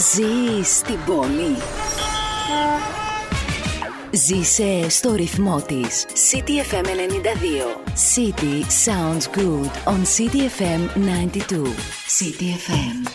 Ζεις στην πόλη. Ζήσε στο ρυθμό της. City FM 92. City sounds good on City FM 92. City FM.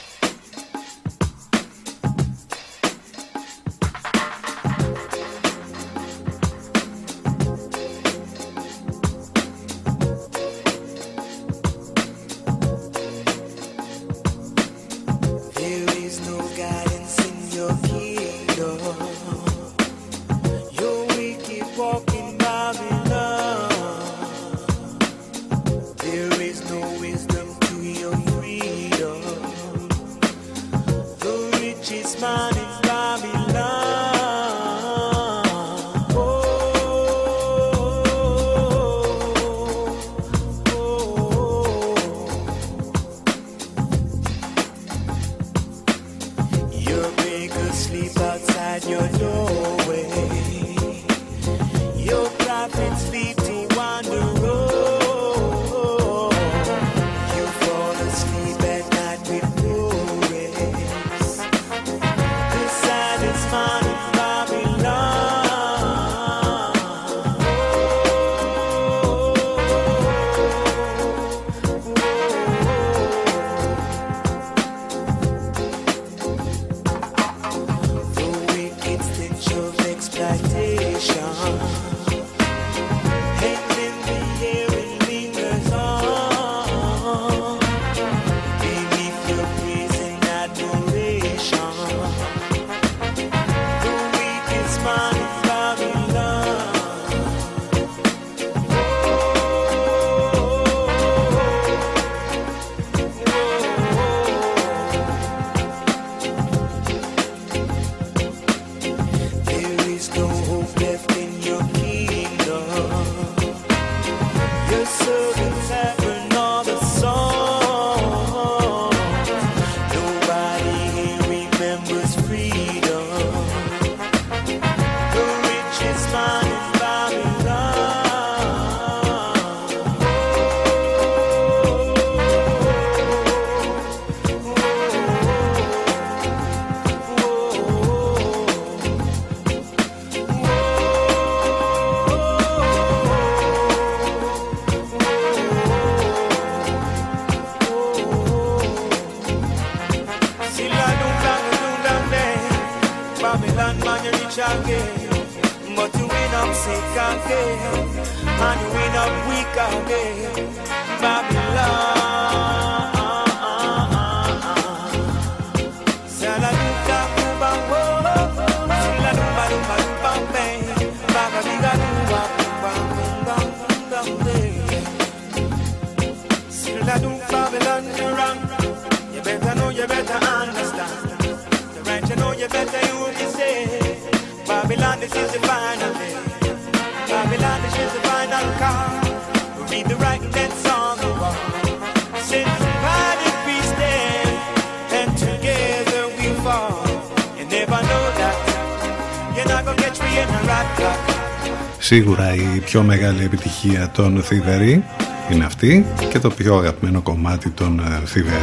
Σίγουρα η πιο μεγάλη επιτυχία των Θύδερη είναι αυτή και το πιο αγαπημένο κομμάτι των Θύδερη.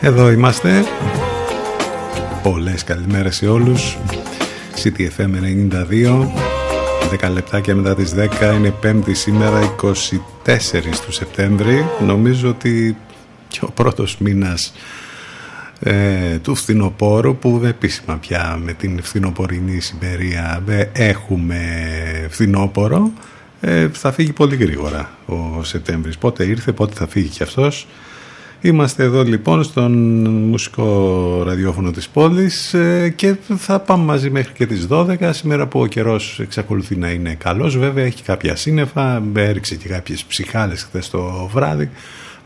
Εδώ είμαστε. Πολλές καλημέρες σε όλους. CTFM 92. 10 λεπτάκια μετά τις 10. Είναι 5η σήμερα, 24 του Σεπτέμβρη. Νομίζω ότι και ο πρώτος μήνας του φθινοπόρου, που επίσημα πια με την φθινοπορεινή Σιμπερία έχουμε φθινόπορο, θα φύγει πολύ γρήγορα ο Σεπτέμβρης. Πότε ήρθε, πότε θα φύγει κι αυτός. Είμαστε εδώ λοιπόν στον μουσικό ραδιόφωνο της πόλης και θα πάμε μαζί μέχρι και τις 12, σήμερα που ο καιρός εξακολουθεί να είναι καλός. Βέβαια έχει κάποια σύννεφα, έριξε και κάποιες ψυχάλες χθες το βράδυ.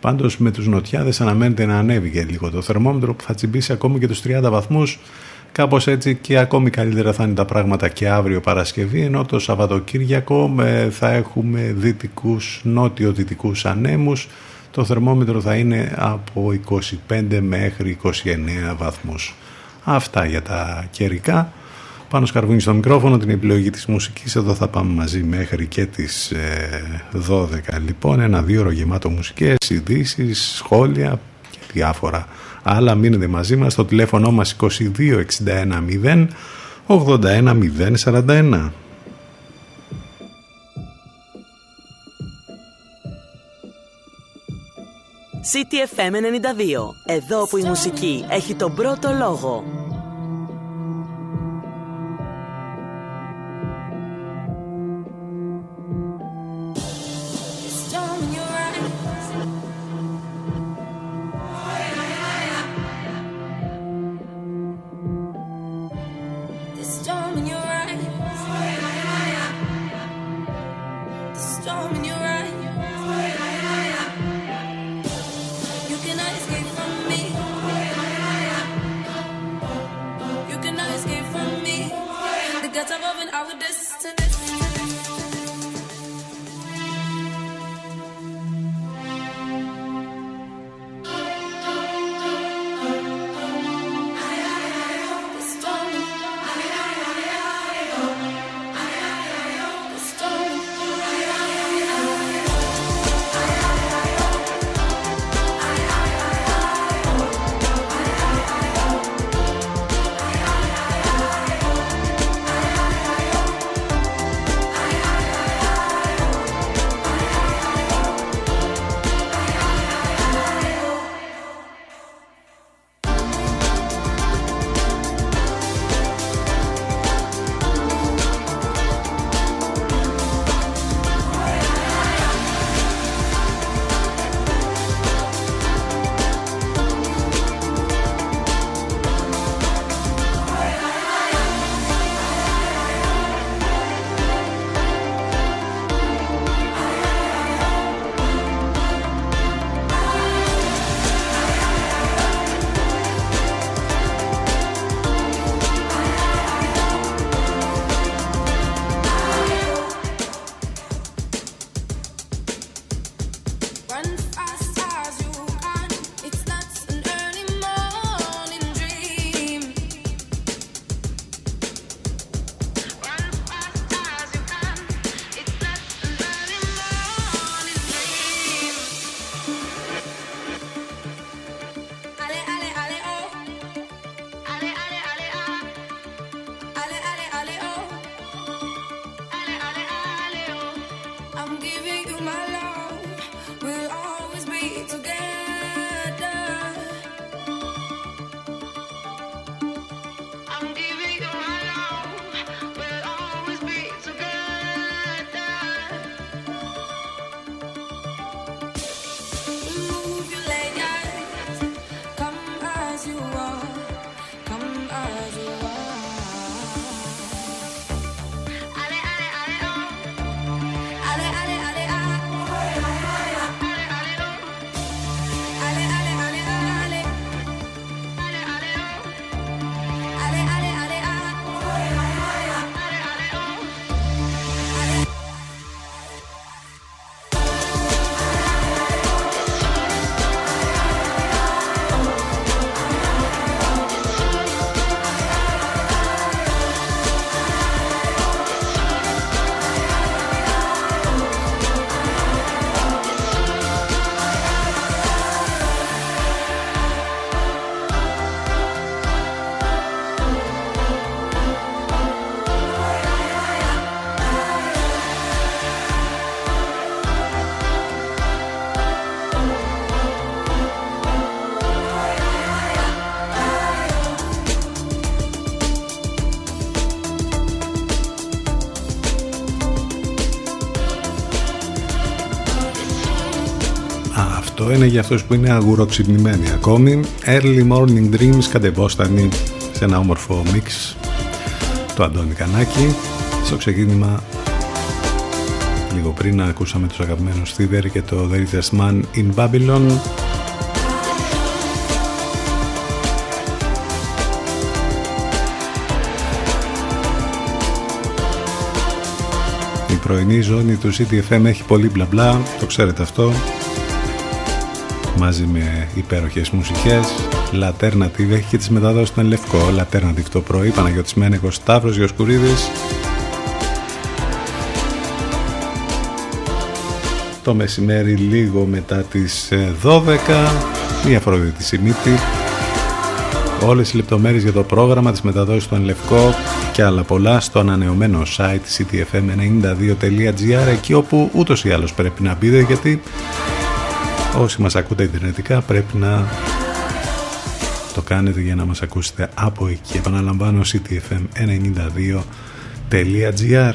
Πάντως με τους νοτιάδες αναμένεται να ανέβει και λίγο το θερμόμετρο, που θα τσιμπήσει ακόμη και τους 30 βαθμούς. Κάπως έτσι, και ακόμη καλύτερα θα είναι τα πράγματα και αύριο Παρασκευή, ενώ το Σαββατοκύριακο θα έχουμε δυτικούς, νότιο-δυτικούς ανέμους. Το θερμόμετρο θα είναι από 25 μέχρι 29 βαθμούς. Αυτά για τα καιρικά. Πάνω σκαρβούνι στο μικρόφωνο, την επιλογή της μουσικής. Εδώ θα πάμε μαζί μέχρι και τις 12. Λοιπόν, ένα 2ωρο γεμάτο μουσικές, ειδήσεις, σχόλια διάφορα άλλα. Μείνετε μαζί μας στο τηλέφωνο μας 22 61 0 81 041. City FM 92. Εδώ που η μουσική έχει τον πρώτο λόγο. Είναι για αυτούς που είναι αγουροξυπνημένοι ακόμη. Early Morning Dreams, κατεμπόστανοι σε ένα όμορφο μίξ του Αντώνη Κανάκη. Στο ξεκίνημα, λίγο πριν, ακούσαμε τους αγαπημένους Θύδερη και το The Last Man in Babylon. Η πρωινή ζώνη του City FM έχει πολύ μπλα μπλα, το ξέρετε αυτό, μαζί με υπέροχες μουσικές. Λατέρνατιβ έχει και τις μεταδόσεις στον Λευκό. Λατέρνατιβ το πρωί, Παναγιώτης Μένεγος, Σταύρος Γιοσκουρίδης. το μεσημέρι λίγο μετά τις 12. Μία Αφροδίτη Σιμίτη. Όλες οι λεπτομέρειες για το πρόγραμμα της μεταδόσης στον Λευκό και άλλα πολλά στο ανανεωμένο site cityfm92.gr, εκεί όπου ούτως ή άλλως πρέπει να μπείτε, γιατί όσοι μας ακούτε ιντερνετικά πρέπει να το κάνετε για να μας ακούσετε από εκεί. Επαναλαμβάνω, cityfm92.gr.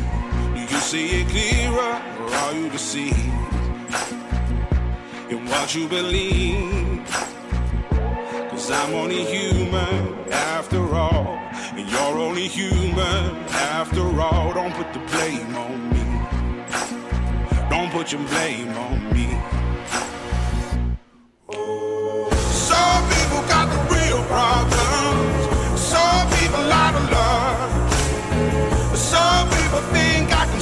Do you see it clearer? Are you deceived in what you believe? Cause I'm only human after all, and you're only human after all. Don't put the blame on me. Don't put your blame on me. Some people got the real problems. Some people out of love. Some people think I can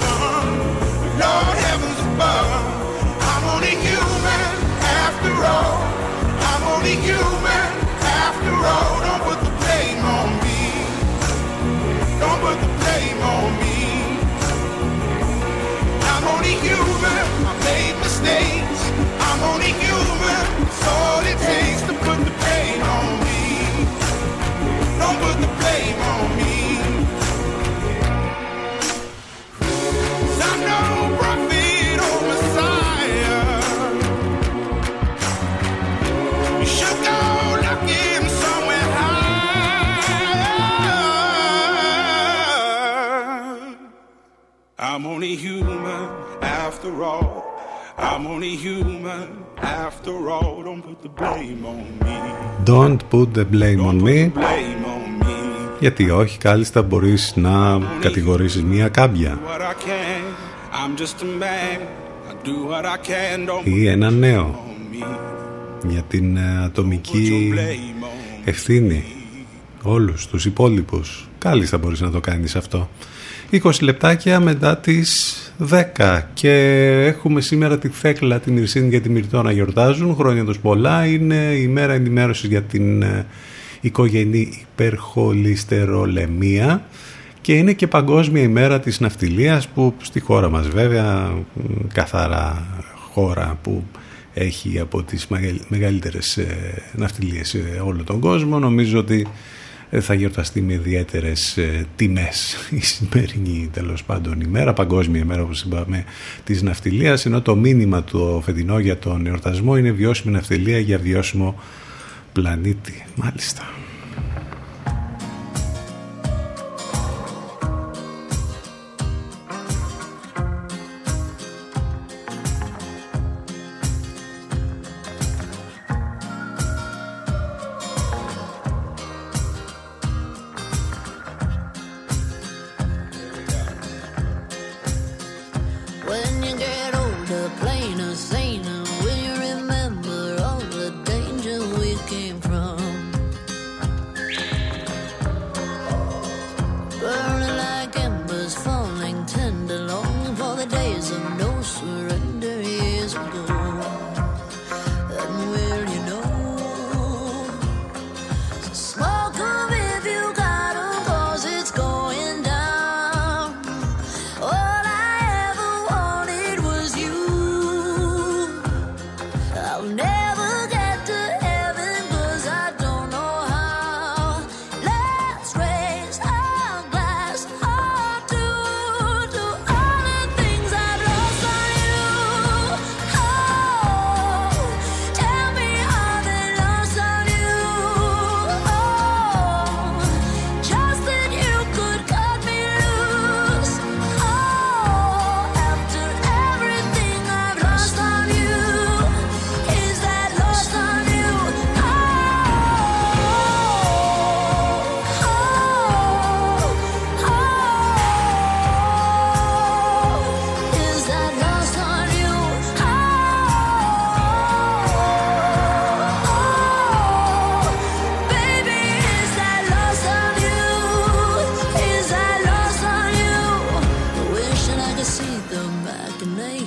them. Lord, heavens above, I'm only human after all. I'm only human after all. Don't put the blame on me. Don't put the blame on me. I'm only human. I made mistakes. I'm only human. It's all it takes to put the blame on me. Don't put the blame on me. Cause I'm no prophet or Messiah. Should go looking somewhere higher. I'm only human after all. I'm only human after all. Don't put the blame on me. Don't put the blame on me. Γιατί όχι, κάλλιστα μπορείς να κατηγορήσεις μία κάμπια ή έναν νέο για την ατομική ευθύνη, όλους τους υπόλοιπους. Κάλλιστα μπορείς να το κάνεις αυτό. 20 λεπτάκια μετά τις 10 και έχουμε σήμερα τη Θέκλα, την Ιρσίνη και τη Μυρτώ να γιορτάζουν. Χρόνια τους πολλά. Είναι η μέρα ενημέρωσης για την οικογενή υπερχολυστερολαιμία και είναι και παγκόσμια ημέρα της ναυτιλίας, που στη χώρα μας βέβαια, καθαρά χώρα που έχει από τις μεγαλύτερες ναυτιλίες σε όλο τον κόσμο, νομίζω ότι θα γιορταστεί με ιδιαίτερες τιμές η σημερινή, τέλος πάντων, ημέρα, παγκόσμια ημέρα όπως είπαμε της ναυτιλίας, ενώ το μήνυμα του φετινό για τον εορτασμό είναι βιώσιμη ναυτιλία για βιώσιμο πλανήτη. Μάλιστα. Will you remember all the danger we came from?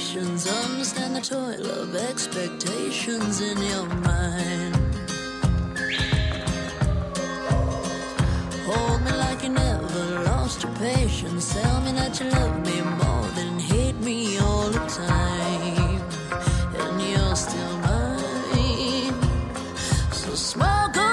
patience. Understand the toil of expectations in your mind. Hold me like you never lost your patience. Tell me that you love me more than hate me all the time. And you're still mine. So smoke on.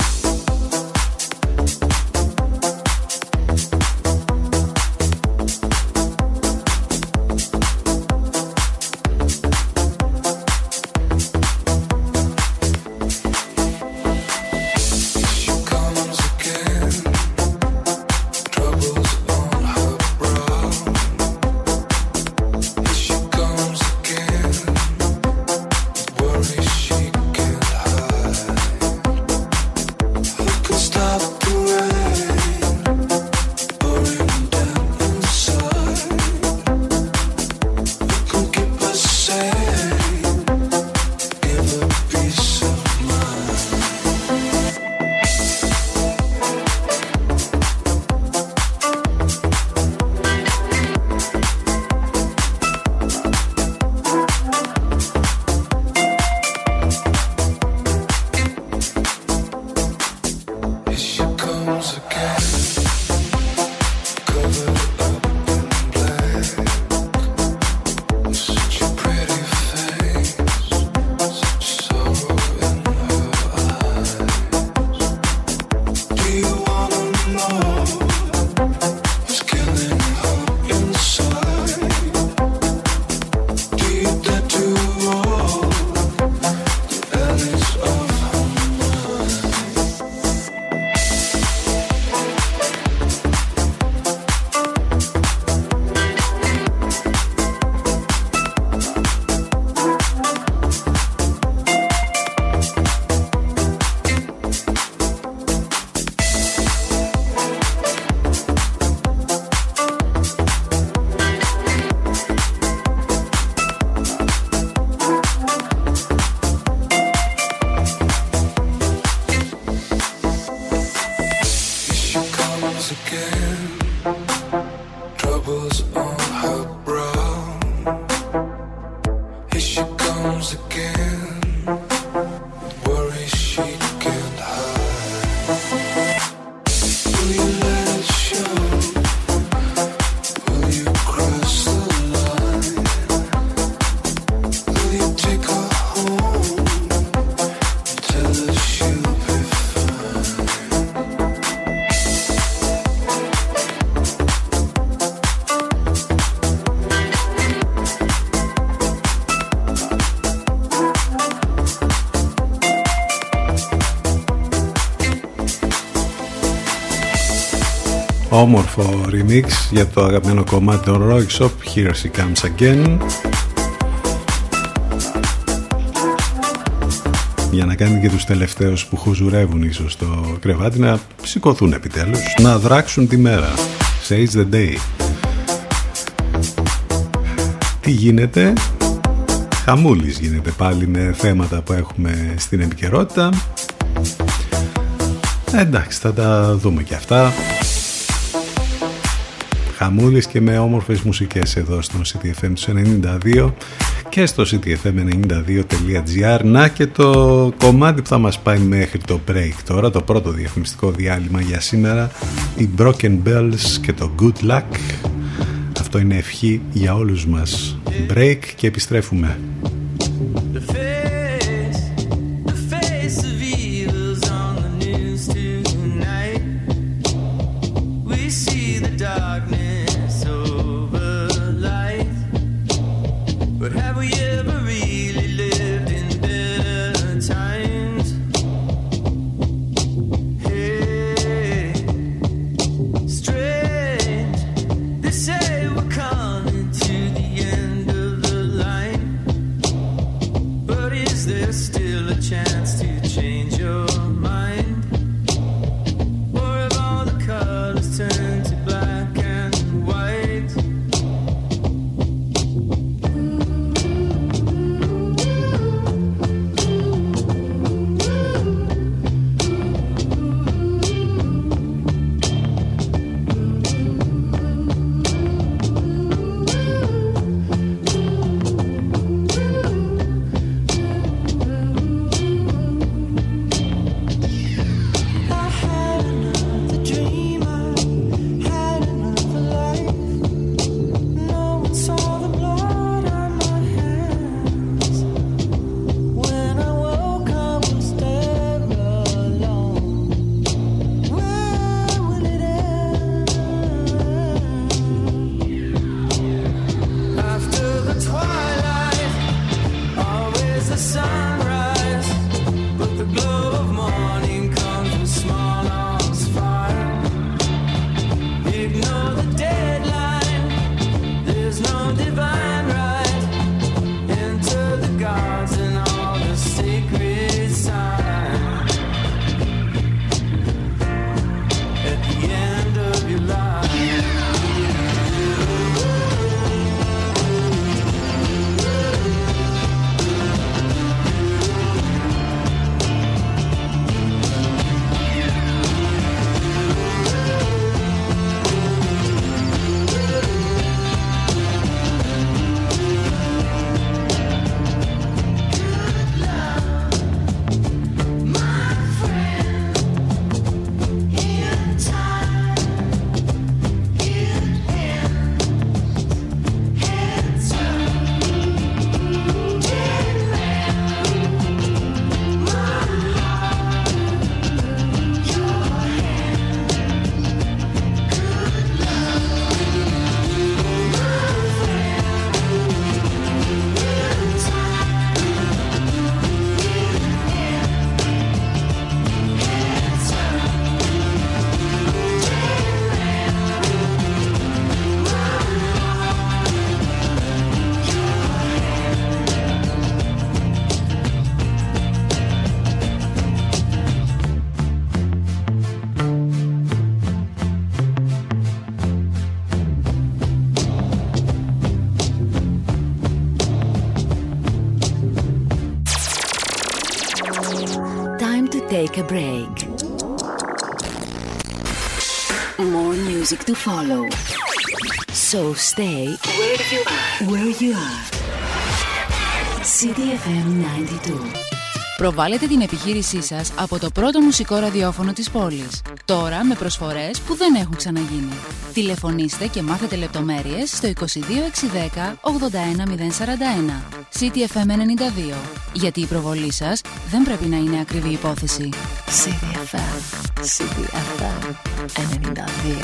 όμορφο remix για το αγαπημένο κομμάτι των Rock Shop, Here She Comes Again, για να κάνει και τους τελευταίους που χουζουρεύουν ίσως στο κρεβάτι να σηκωθούν επιτέλους, να δράξουν τη μέρα. Says the day. Τι γίνεται? Χαμούλης γίνεται πάλι με θέματα που έχουμε στην επικαιρότητα. Εντάξει, θα τα δούμε και αυτά. Χαμούλης και με όμορφες μουσικές εδώ στο CityFM 92 και στο cityfm92.gr. Να και το κομμάτι που θα μας πάει μέχρι το break τώρα, το πρώτο διαφημιστικό διάλειμμα για σήμερα, οι Broken Bells και το Good Luck. Αυτό είναι ευχή για όλους μας. Break και επιστρέφουμε. A break. More music to follow. So stay where you are. City FM 92. Προβάλλετε την επιχείρησή σας από το πρώτο μουσικό ραδιόφωνο της πόλης. Τώρα με προσφορές που δεν έχουν ξαναγίνει. Τηλεφωνήστε και μάθετε λεπτομέρειες στο 22 610 81041. City FM 92. Γιατί η προβολή σας δεν πρέπει να είναι ακριβή υπόθεση. City FM 92.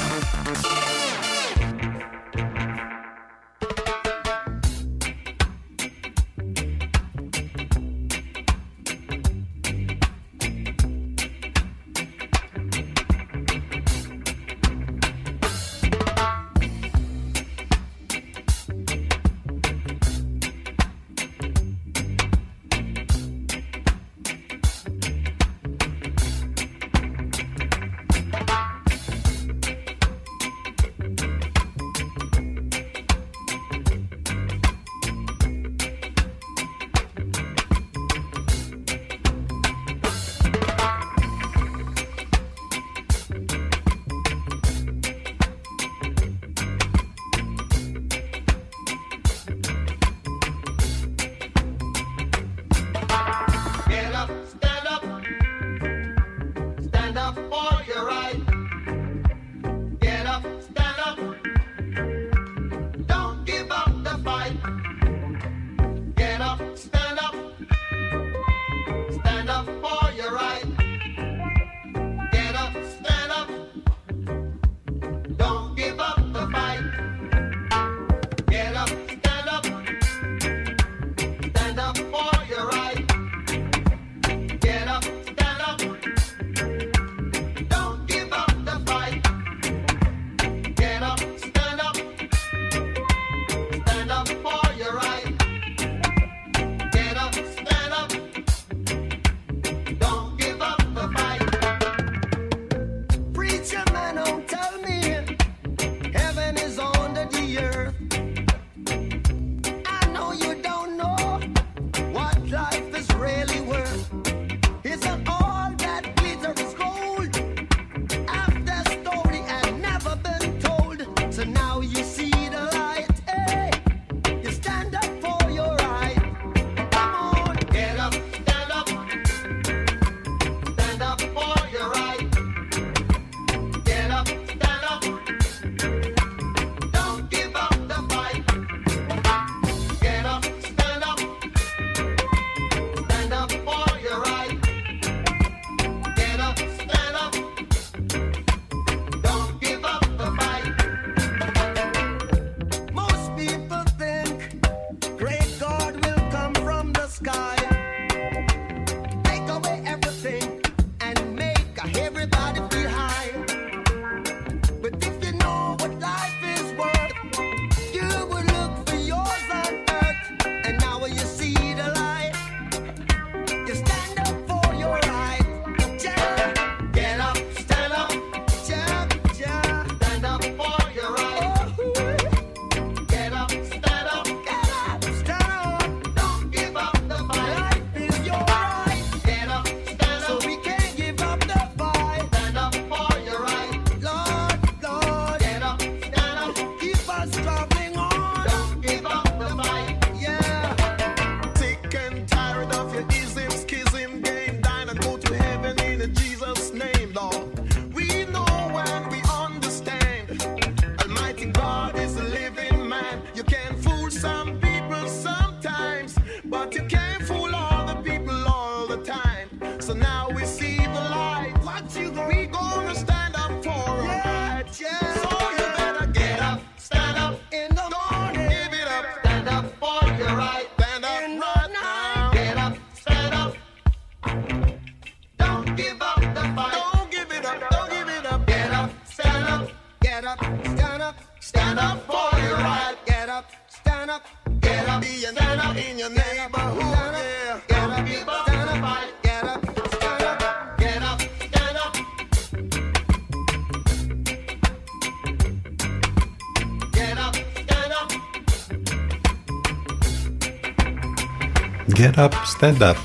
Get up, stand up.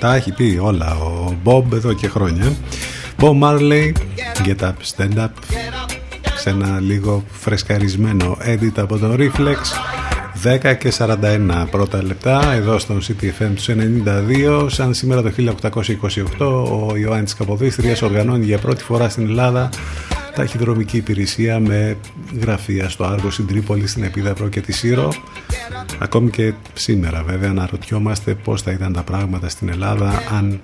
Τα έχει πει όλα ο Bob εδώ και χρόνια. Bob Marley, Get up, stand up. Σε ένα λίγο φρεσκαρισμένο edit από τον Reflex. 10 και 41 πρώτα λεπτά εδώ στον CityFM του 92. Σαν σήμερα το 1828 ο Ιωάννης Καποδίστριας οργανώνει για πρώτη φορά στην Ελλάδα ταχυδρομική υπηρεσία με γραφεία στο Άργο, στην Τρίπολη, στην Επίδαυρο και τη Σύρο. Ακόμη και σήμερα βέβαια αναρωτιόμαστε πώς θα ήταν τα πράγματα στην Ελλάδα αν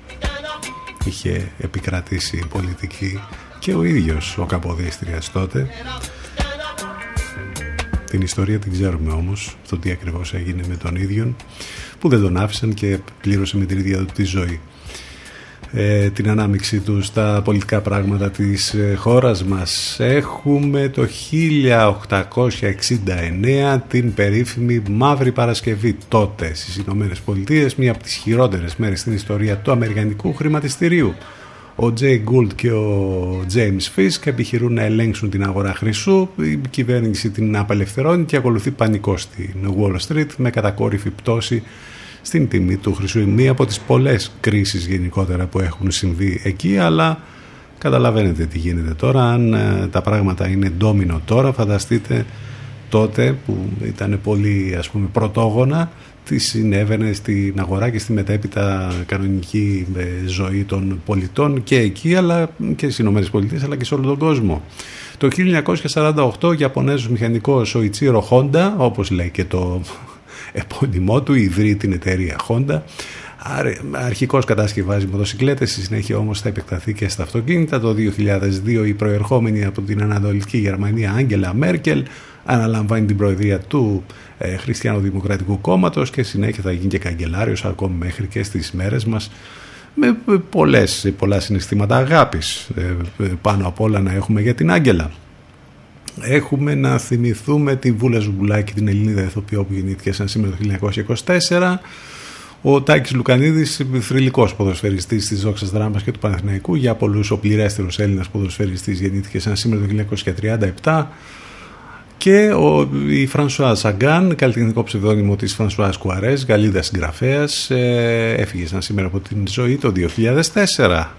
είχε επικρατήσει η πολιτική και ο ίδιος ο Καποδίστριας τότε. Την ιστορία την ξέρουμε όμως, το τι ακριβώς έγινε με τον ίδιο, που δεν τον άφησαν και πλήρωσε με την ίδια του τη ζωή. Την ανάμειξή του στα πολιτικά πράγματα της χώρας μας. Έχουμε το 1869 την περίφημη Μαύρη Παρασκευή, τότε στις Ηνωμένες Πολιτείες, μία από τις χειρότερες μέρες στην ιστορία του αμερικανικού χρηματιστηρίου. Ο Jay Gould και ο James Fisk επιχειρούν να ελέγξουν την αγορά χρυσού. Η κυβέρνηση την απελευθερώνει και ακολουθεί πανικό στην Wall Street με κατακόρυφη πτώση στην τιμή του χρυσού. Μία από τις πολλές κρίσεις γενικότερα που έχουν συμβεί εκεί, αλλά καταλαβαίνετε τι γίνεται τώρα. Αν τα πράγματα είναι ντόμινο τώρα, φανταστείτε τότε που ήταν πολύ πρωτόγωνα τι συνέβαινε στην αγορά και στη μετέπειτα κανονική ζωή των πολιτών και εκεί, αλλά και στις Ηνωμένες Πολιτείες, αλλά και σε όλο τον κόσμο. Το 1948 ο Ιαπωνέζος μηχανικός ο Ιτσίρο Χόντα, όπως λέει και το επώνυμό του, ιδρύει την εταιρεία Honda. Αρχικώς κατασκευάζει μοτοσυκλέτες, στη συνέχεια όμως θα επεκταθεί και στα αυτοκίνητα. Το 2002 η προερχόμενη από την Ανατολική Γερμανία Άγγελα Μέρκελ αναλαμβάνει την προεδρία του Χριστιανοδημοκρατικού Κόμματος και συνέχεια θα γίνει και καγκελάριος ακόμη μέχρι και στις μέρες μας, με πολλά συναισθήματα αγάπης, πάνω απ' όλα να έχουμε για την Άγγελα. Έχουμε να θυμηθούμε τη Βούλα Ζουμπουλάκη, την Ελληνίδα ηθοποιό που γεννήθηκε σαν σήμερα το 1924. Ο Τάκης Λουκανίδης, θρυλικός ποδοσφαιριστής της Ζόξας Δράμας και του Πανεθναϊκού, για πολλούς ο πληρέστερος Έλληνας ποδοσφαιριστής, γεννήθηκε σαν σήμερα το 1937. Και η Φρανσουάζ Σαγκάν, καλλιτεχνικό ψευδόνυμο της Φρανσουάζ Κουαρέ, Γαλλίδα συγγραφέας, έφυγε σαν σήμερα από την ζωή το 2004.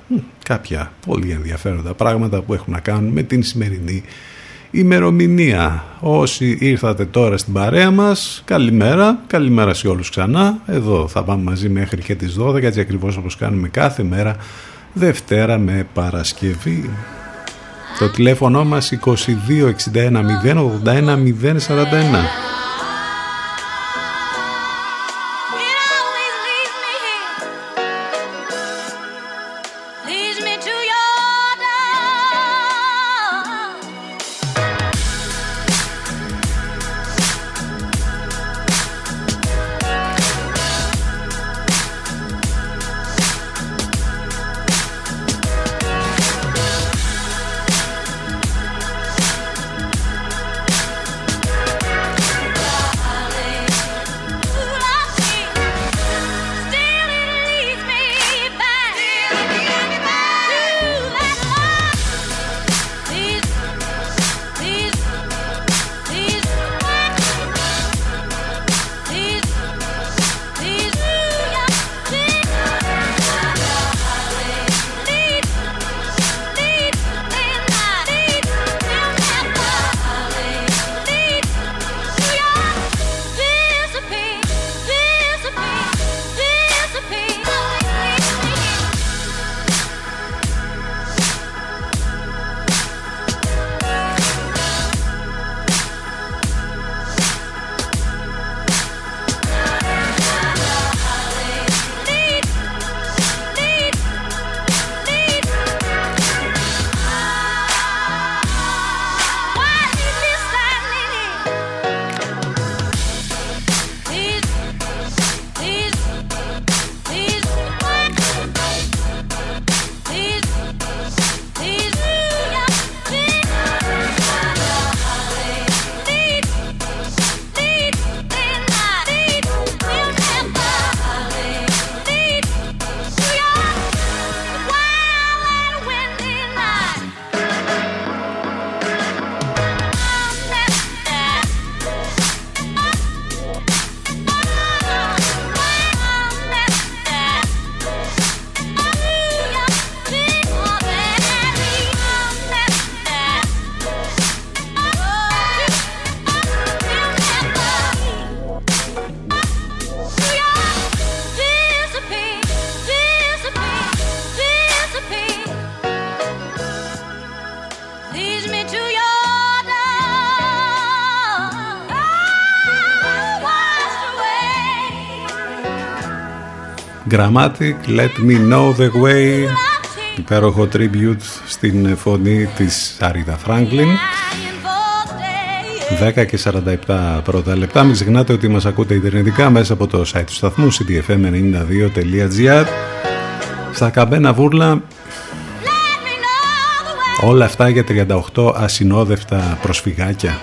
Κάποια πολύ ενδιαφέροντα πράγματα που έχουν να κάνουν με την σημερινή ημερομηνία. Όσοι ήρθατε τώρα στην παρέα μας, καλημέρα, καλημέρα σε όλους ξανά. Εδώ θα πάμε μαζί μέχρι και τις 12, έτσι ακριβώς όπως κάνουμε κάθε μέρα, Δευτέρα με Παρασκευή. Το τηλέφωνο μας 2261 081 041. Grammatic, Let Me Know The Way, υπέροχο tribute στην φωνή της Aretha Franklin. 10 και 47 πρώτα λεπτά. Μην ξεχνάτε ότι μας ακούτε ιντερνετικά μέσα από το site του σταθμού cityfm92.gr. Στα καμπένα βούρλα, όλα αυτά για 38 ασυνόδευτα προσφυγάκια.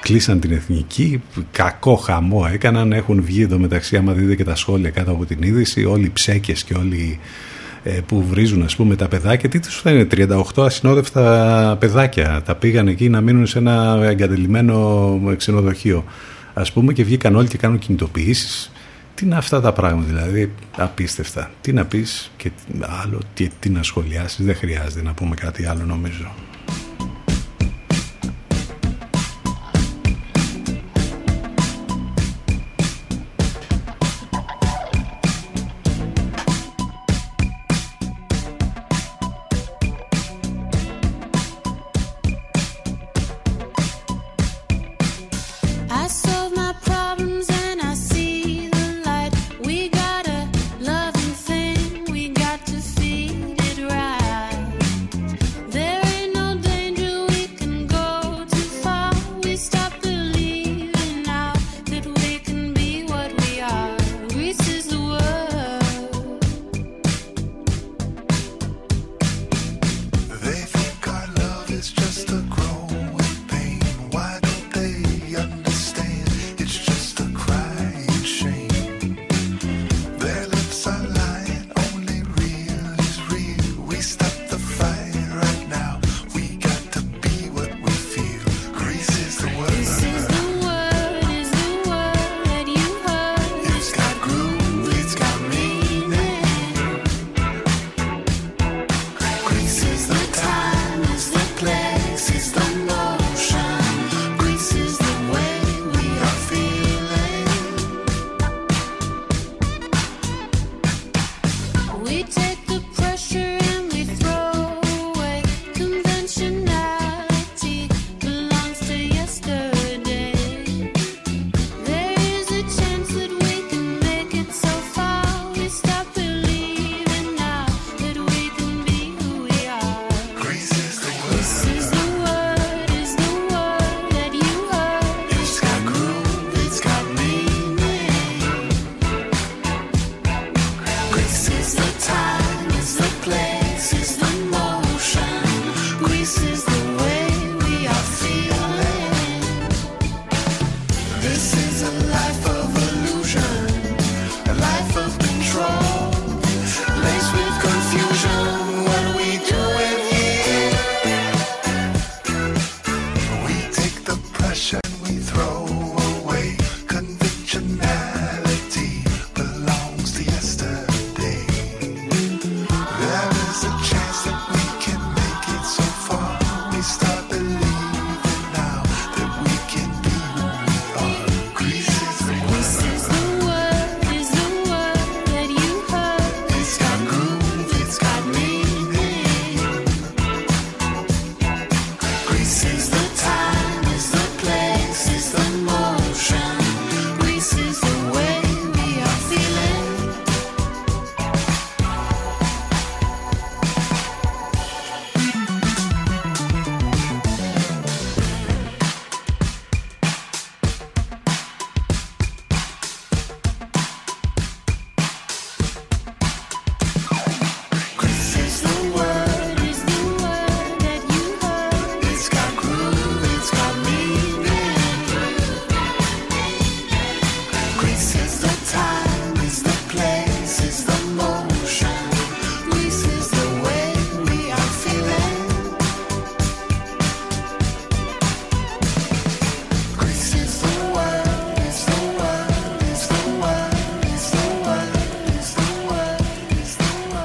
Κλείσαν την εθνική, κακό χαμό έκαναν, έχουν βγει εντωμεταξύ, άμα δείτε και τα σχόλια κάτω από την είδηση, όλοι οι ψέκες και όλοι που βρίζουν, ας πούμε, τα παιδάκια. Τι τους λένε, 38 ασυνόδευτα παιδάκια τα πήγαν εκεί να μείνουν σε ένα εγκατελειμμένο ξενοδοχείο, ας πούμε, και βγήκαν όλοι και κάνουν κινητοποιήσεις. Τι είναι αυτά τα πράγματα, δηλαδή, απίστευτα. Τι να πεις και άλλο, τι να σχολιάσεις, δεν χρειάζεται να πούμε κάτι άλλο, νομίζω.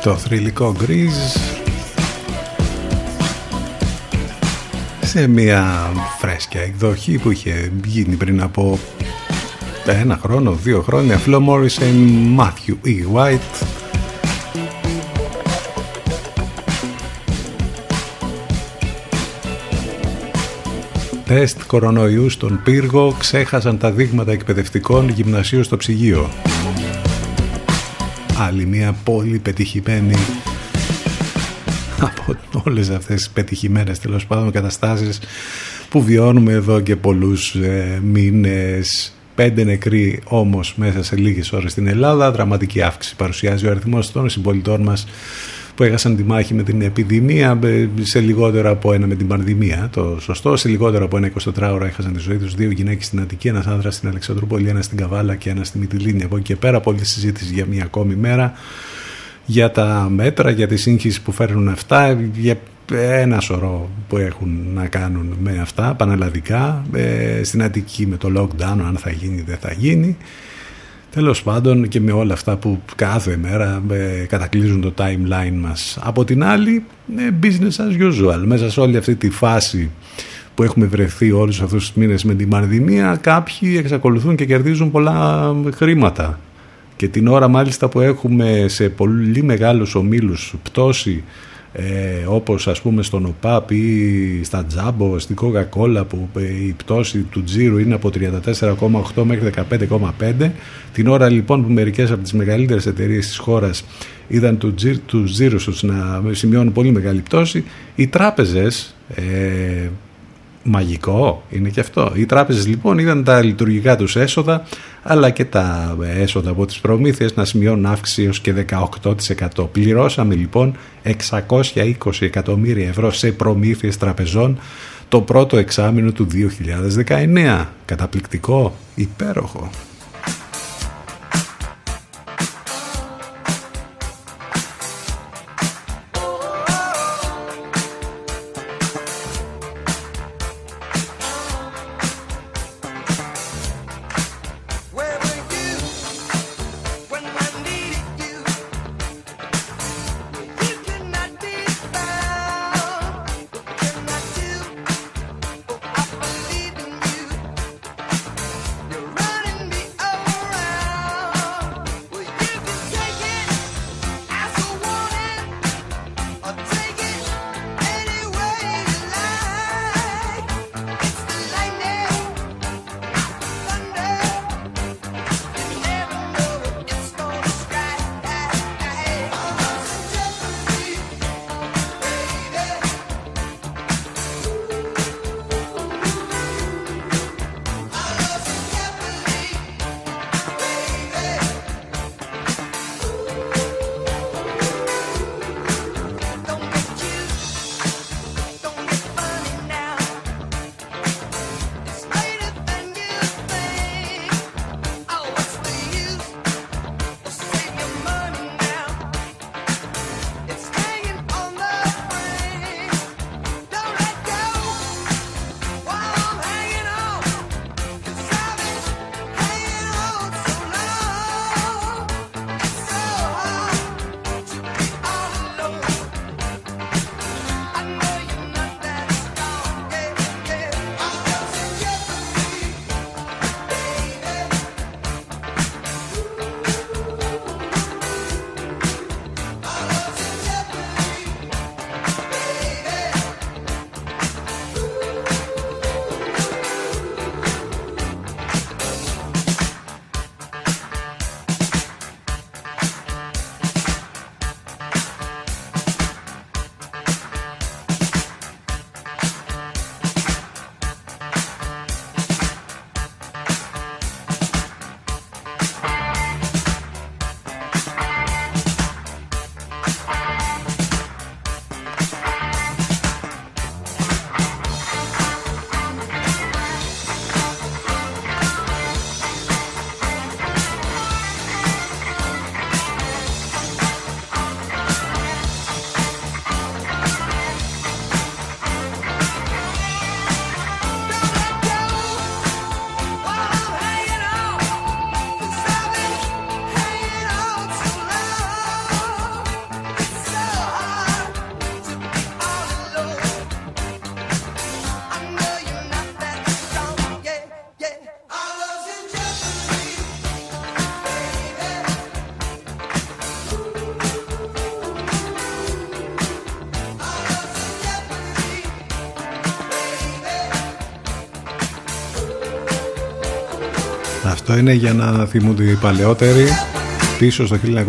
Το θρυλικό Grease σε μια φρέσκια εκδοχή που είχε γίνει πριν από 1-2 χρόνια. Flo Morrissey, Matthew E. White. Τεστ κορονοϊού στον πύργο, ξέχασαν τα δείγματα εκπαιδευτικών γυμνασίου στο ψυγείο. άλλη μια πολύ πετυχημένη από όλες αυτές τις πετυχημένες τέλος πάντων καταστάσεις που βιώνουμε εδώ και πολλούς μήνες. 5 νεκροί όμως μέσα σε λίγες ώρες στην Ελλάδα. Δραματική αύξηση παρουσιάζει ο αριθμός των συμπολιτών μας που έχασαν τη μάχη με την επιδημία σε λιγότερο από ένα, με την πανδημία, το σωστό, σε λιγότερο από ένα 24ωρο έχασαν τη ζωή τους 2 γυναίκες στην Αττική, ένας άνδρας στην Αλεξανδρούπολη, ένας στην Καβάλα και ένας στη Μυτιλήνη. Από εκεί και πέρα πολλή συζήτηση για μια ακόμη μέρα, για τα μέτρα, για τη σύγχυση που φέρνουν αυτά, για ένα σωρό που έχουν να κάνουν με αυτά πανελλαδικά, στην Αττική με το lockdown, αν θα γίνει δεν θα γίνει. Τέλος πάντων, και με όλα αυτά που κάθε μέρα κατακλείζουν το timeline μας. Από την άλλη, business as usual. Μέσα σε όλη αυτή τη φάση που έχουμε βρεθεί όλους αυτούς τους μήνες με την πανδημία, κάποιοι εξακολουθούν και κερδίζουν πολλά χρήματα. Και την ώρα μάλιστα που έχουμε σε πολύ μεγάλους ομίλους πτώση, όπως ας πούμε στον ΟΠΑΠ ή στα Τζάμπο, στην Κόκα Κόλα, που η πτώση του τζίρου είναι από 34,8 μέχρι 15,5, την ώρα λοιπόν που μερικές από τις μεγαλύτερες εταιρείες της χώρας είδαν τους τζίρους τους να σημειώνουν πολύ μεγάλη πτώση, οι τράπεζες, μαγικό είναι και αυτό, οι τράπεζες λοιπόν είδαν τα λειτουργικά τους έσοδα αλλά και τα έσοδα από τις προμήθειες να σημειώνουν αύξηση έως και 18%. Πληρώσαμε λοιπόν 620 εκατομμύρια ευρώ σε προμήθειες τραπεζών το πρώτο εξάμηνο του 2019. Καταπληκτικό, υπέροχο. Αυτό είναι για να θυμούνται οι παλαιότεροι πίσω στο 1983,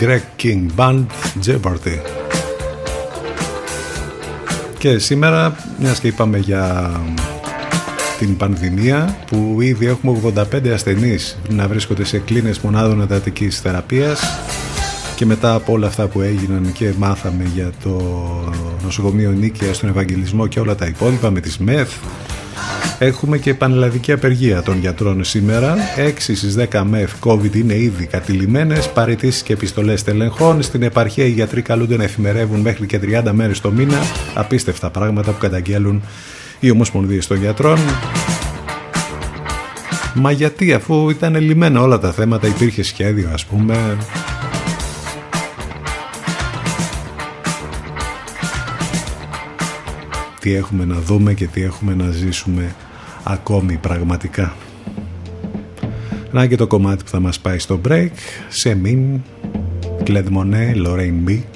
Greg King Band, Jeopardy. Και σήμερα, μιας και είπαμε για την πανδημία, που ήδη έχουμε 85 ασθενείς να βρίσκονται σε κλίνες μονάδων εντατικής θεραπείας, και μετά από όλα αυτά που έγιναν και μάθαμε για το νοσοκομείο Νίκαια στον Ευαγγελισμό και όλα τα υπόλοιπα με τις ΜΕΘ, έχουμε και πανελλαδική απεργία των γιατρών σήμερα. 6 στις 10 ΜΕΘ COVID είναι ήδη κατηλημμένες. Παραιτήσεις και επιστολές τελεγχών. Στην επαρχία οι γιατροί καλούνται να εφημερεύουν μέχρι και 30 μέρες το μήνα. Απίστευτα πράγματα που καταγγέλουν οι ομοσπονδίες των γιατρών. Μα γιατί, αφού ήταν λυμμένα όλα τα θέματα, υπήρχε σχέδιο, ας πούμε. Τι έχουμε να δούμε και τι έχουμε να ζήσουμε ακόμη πραγματικά. Να και το κομμάτι που θα μας πάει στο break. Σε μην, Κλεντ Μονέ, Λορέιν Μπι.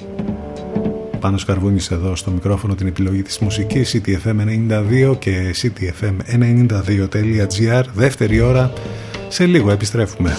Πάνος Καρβούνης εδώ στο μικρόφωνο, την επιλογή της μουσικής, cityfm92 και cityfm92.gr. Δεύτερη ώρα, σε λίγο επιστρέφουμε.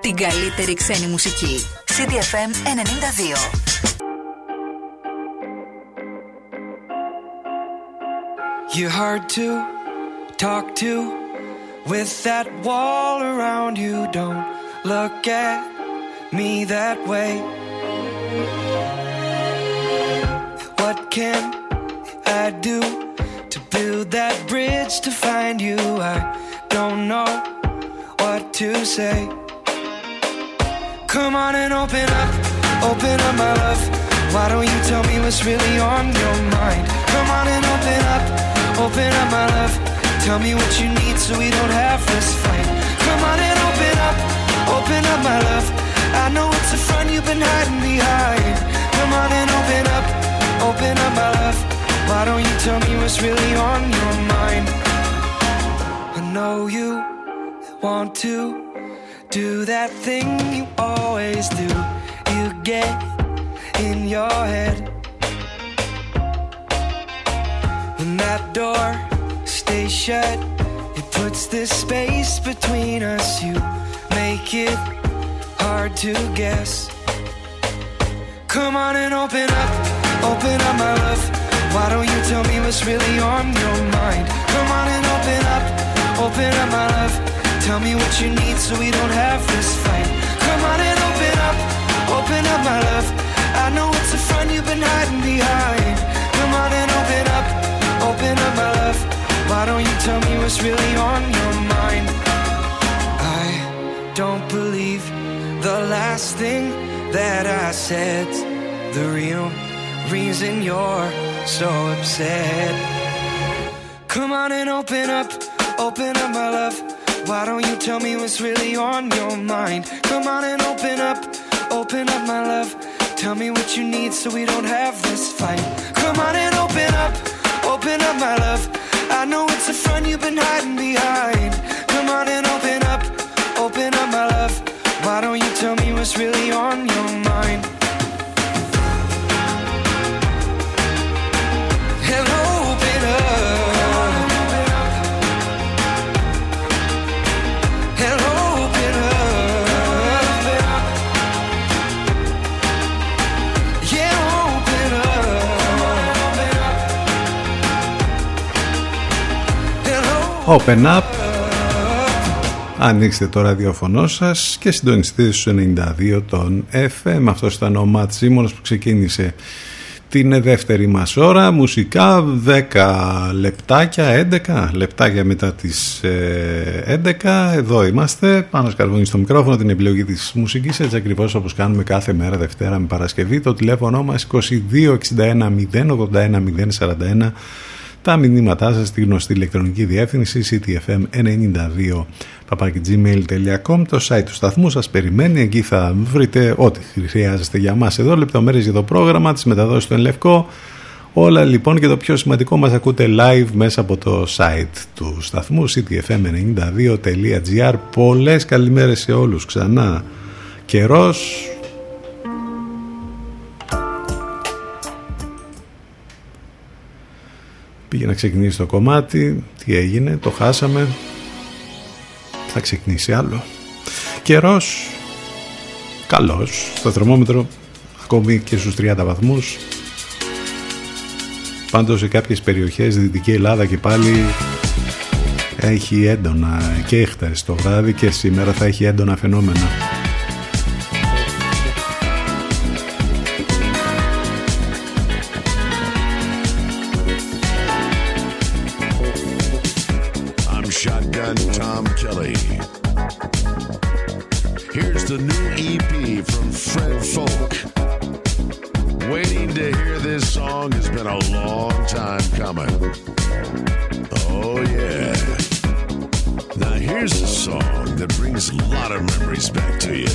Την καλύτερη ξένη μουσική. City FM 92. You're hard to talk to with that wall around you. Don't look at me that way. What can I do to build that bridge to find you? I don't know what to say. Come on and open up my love. Why don't you tell me what's really on your mind? Come on and open up my love. Tell me what you need so we don't have this fight. Come on and open up my love. I know it's a front you've been hiding behind. Come on and open up my love. Why don't you tell me what's really on your mind? I know you want to do that thing you always do. You get in your head. When that door stays shut, it puts this space between us. You make it hard to guess. Come on and open up my love. Why don't you tell me what's really on your mind? Come on and open up my love. Tell me what you need so we don't have this fight. Come on and open up my love. I know it's a front you've been hiding behind. Come on and open up my love. Why don't you tell me what's really on your mind? I don't believe the last thing that I said. The real reason you're so upset. Come on and open up my love. Why don't you tell me what's really on your mind? Come on and open up my love. Tell me what you need so we don't have this fight. Come on and open up my love. I know it's a front you've been hiding behind. Come on and open up my love. Why don't you tell me what's really on your mind? Hello, open up. Hello, open up. Yeah, open up. Open up. Ανοίξτε το ραδιοφωνό σας και συντονιστείτε στους 92 των FM. Αυτός ήταν ο Mattz Simons που ξεκίνησε την δεύτερη μας ώρα. Μουσικά 10 λεπτάκια, 11 λεπτάκια μετά τις 11. Εδώ είμαστε, Πάνος Καρβούνης στο μικρόφωνο, την επιλογή της μουσικής, έτσι ακριβώς όπως κάνουμε κάθε μέρα Δευτέρα με Παρασκευή. Το τηλέφωνο μας 2261 081 041. Τα μηνύματά σας στη γνωστή ηλεκτρονική διεύθυνση cityfm92.gr, το site του σταθμού σας περιμένει, εκεί θα βρείτε ό,τι χρειάζεστε για μας εδώ, λεπτομέρειες για το πρόγραμμα, τις μεταδόσεις στον Λευκό, όλα λοιπόν, και το πιο σημαντικό, μας ακούτε live μέσα από το site του σταθμού cityfm92.gr. Πολλές καλημέρες σε όλους ξανά, καιρός. Πήγε να ξεκινήσει το κομμάτι, τι έγινε, το χάσαμε, θα ξεκινήσει άλλο. Καιρός καλός, στο θερμόμετρο ακόμη και στους 30 βαθμούς. Πάντως σε κάποιες περιοχές, Δυτική Ελλάδα και πάλι, έχει έντονα και χτες το βράδυ και σήμερα θα έχει έντονα φαινόμενα. Shotgun Tom Kelly. Here's the new EP from Fred Folk. Waiting to hear this song has been a long time coming. Oh yeah. Now here's a song that brings a lot of memories back to you.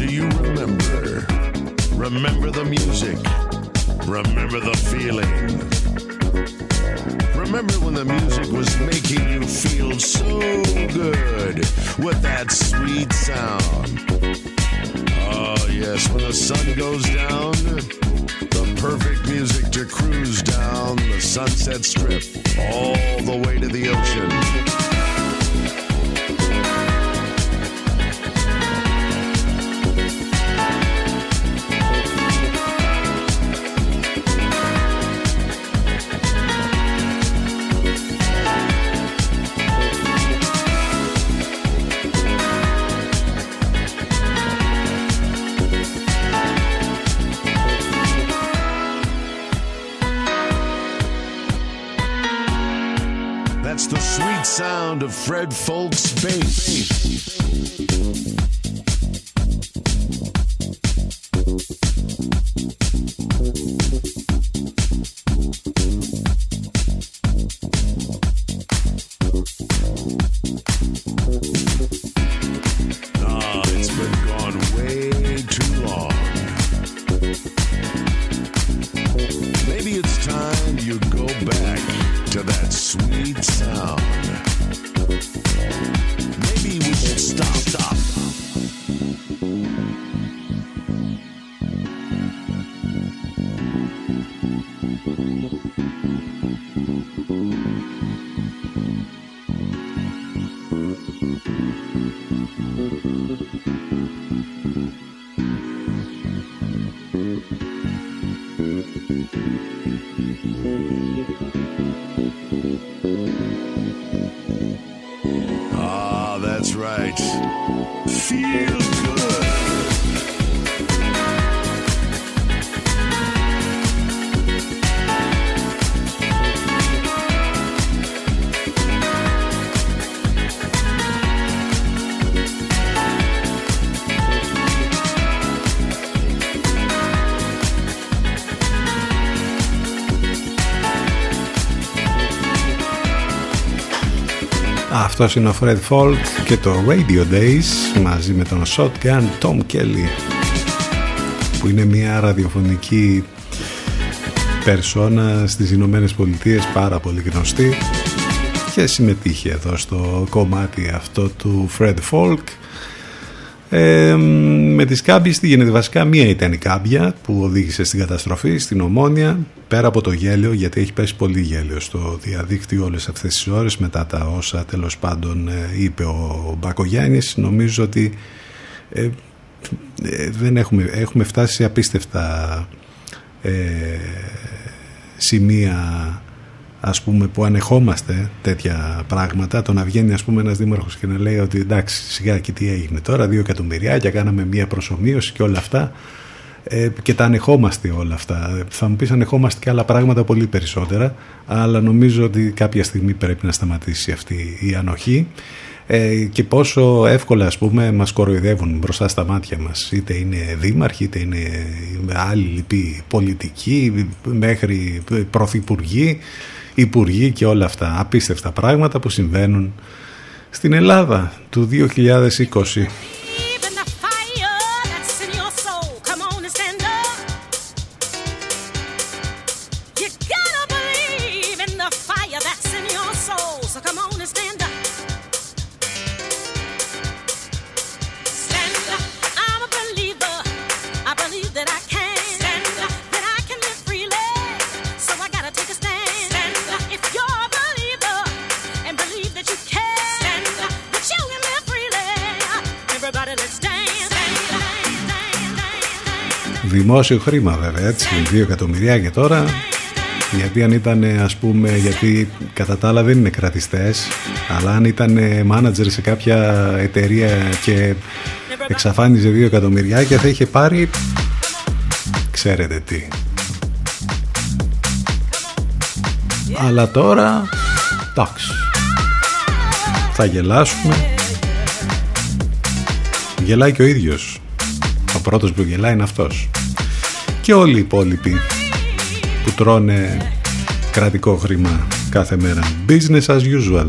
Do you remember? Remember the music. Remember the feeling. Remember when the music was making you feel so good with that sweet sound? Oh, yes, when the sun goes down, the perfect music to cruise down the Sunset Strip all the way to the ocean. That's the sweet sound of Fred Folk's bass. Αυτός είναι ο Fred Folk και το Radio Days μαζί με τον Shotgun Tom Kelly, που είναι μια ραδιοφωνική περσόνα στις Ηνωμένες Πολιτείες, πάρα πολύ γνωστή, και συμμετείχε εδώ στο κομμάτι αυτό του Fred Folk. Με τις κάμπιες τι γίνεται? Βασικά μία ήταν η κάμπια που οδήγησε στην καταστροφή στην Ομόνια, πέρα από το γέλιο, γιατί έχει πέσει πολύ γέλιο στο διαδίκτυο όλες αυτές τις ώρες μετά τα όσα τέλος πάντων είπε ο Μπακογιάννης. Νομίζω ότι δεν έχουμε φτάσει σε απίστευτα σημεία, ας πούμε, που ανεχόμαστε τέτοια πράγματα. Το να βγαίνει, ας πούμε, ένας δήμαρχος και να λέει ότι εντάξει, σιγά και τι έγινε τώρα, 2 εκατομμυριάκια, κάναμε μια προσομοίωση και όλα αυτά, και τα ανεχόμαστε όλα αυτά. Θα μου πεις, ανεχόμαστε και άλλα πράγματα πολύ περισσότερα, αλλά νομίζω ότι κάποια στιγμή πρέπει να σταματήσει αυτή η ανοχή. Και πόσο εύκολα, ας πούμε, μας κοροϊδεύουν μπροστά στα μάτια μας, είτε είναι δήμαρχοι, είτε είναι άλλοι λοιποί πολιτικοί, μέχρι πρωθυπουργοί, υπουργοί και όλα αυτά. Απίστευτα πράγματα που συμβαίνουν στην Ελλάδα του 2020. Δημόσιο χρήμα, βέβαια, έτσι, 2 εκατομμυριάκια τώρα, γιατί αν ήταν, ας πούμε, γιατί κατά τα άλλα δεν είναι κρατιστές, αλλά αν ήταν μάνατζερ σε κάποια εταιρεία και εξαφάνιζε 2 εκατομμυριάκια, θα είχε πάρει ξέρετε τι. Αλλά τώρα, εντάξει, θα γελάσουμε. Γελάει και ο ίδιος, ο πρώτος που γελάει είναι αυτός, και όλοι οι υπόλοιποι που τρώνε κρατικό χρήμα κάθε μέρα. Business as usual.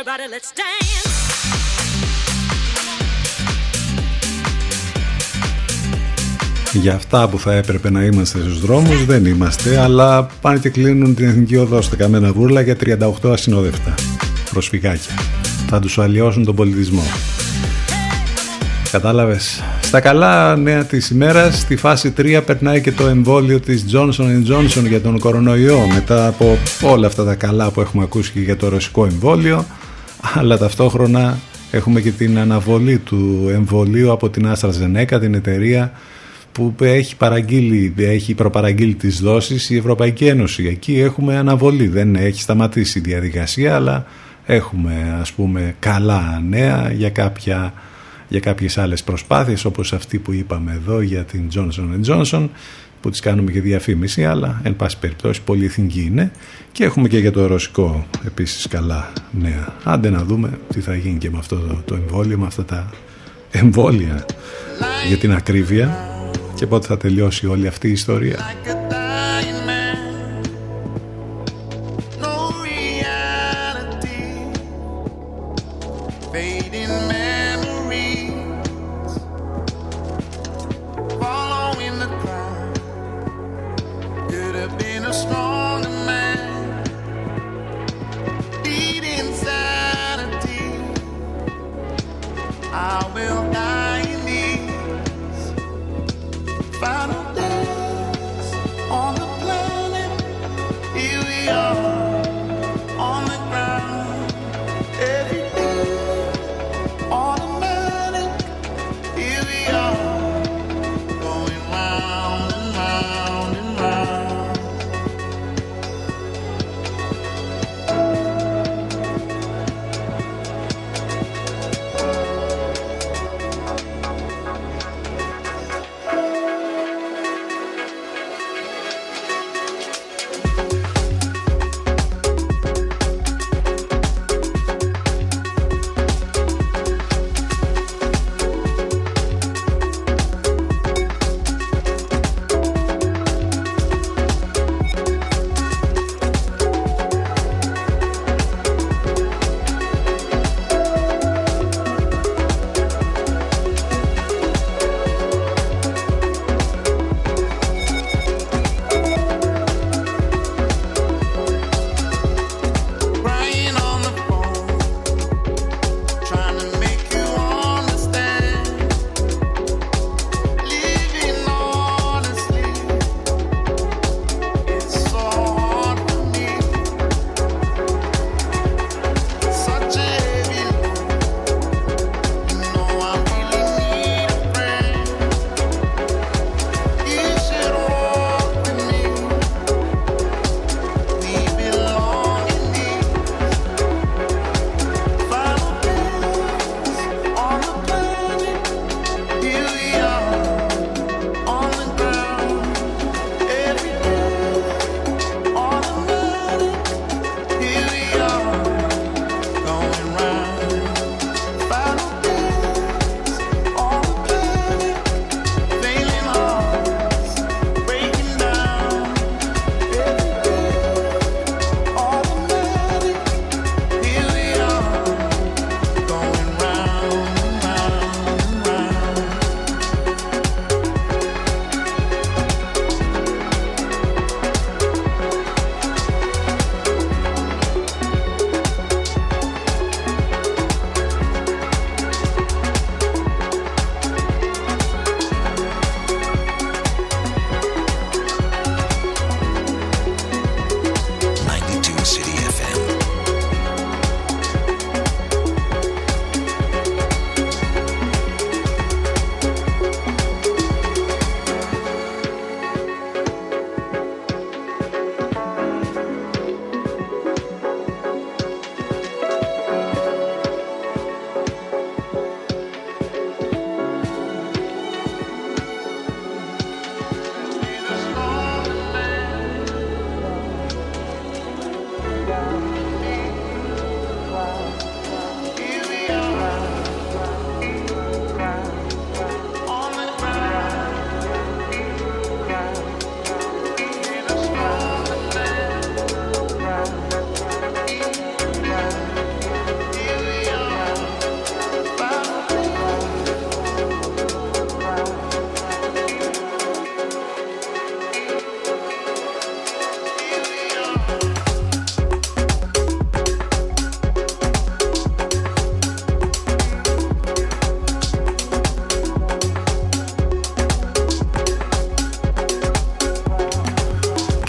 Everybody, let's dance. Για αυτά που θα έπρεπε να είμαστε στους δρόμους δεν είμαστε, αλλά πάνε και κλείνουν την Εθνική Οδό στα Καμένα Βούρλα για 38 ασυνόδευτα προσφυγάκια. Θα τους αλλοιώσουν τον πολιτισμό. Κατάλαβες. Στα καλά νέα της ημέρας, στη φάση 3 περνάει και το εμβόλιο της Johnson & Johnson για τον κορονοϊό, μετά από όλα αυτά τα καλά που έχουμε ακούσει και για το ρωσικό εμβόλιο, αλλά ταυτόχρονα έχουμε και την αναβολή του εμβολίου από την AstraZeneca, την εταιρεία που έχει προπαραγγείλει τις δόσεις η Ευρωπαϊκή Ένωση. Εκεί έχουμε αναβολή, δεν έχει σταματήσει η διαδικασία, αλλά έχουμε, ας πούμε, καλά νέα για κάποιες άλλες προσπάθειες, όπως αυτή που είπαμε εδώ για την Johnson & Johnson, που τις κάνουμε και διαφήμιση, αλλά εν πάση περιπτώσει πολυεθνική είναι, και έχουμε και για το ρωσικό επίσης καλά νέα. Άντε να δούμε τι θα γίνει και με αυτό το εμβόλιο, με αυτά τα εμβόλια για την ακρίβεια, και πότε θα τελειώσει όλη αυτή η ιστορία.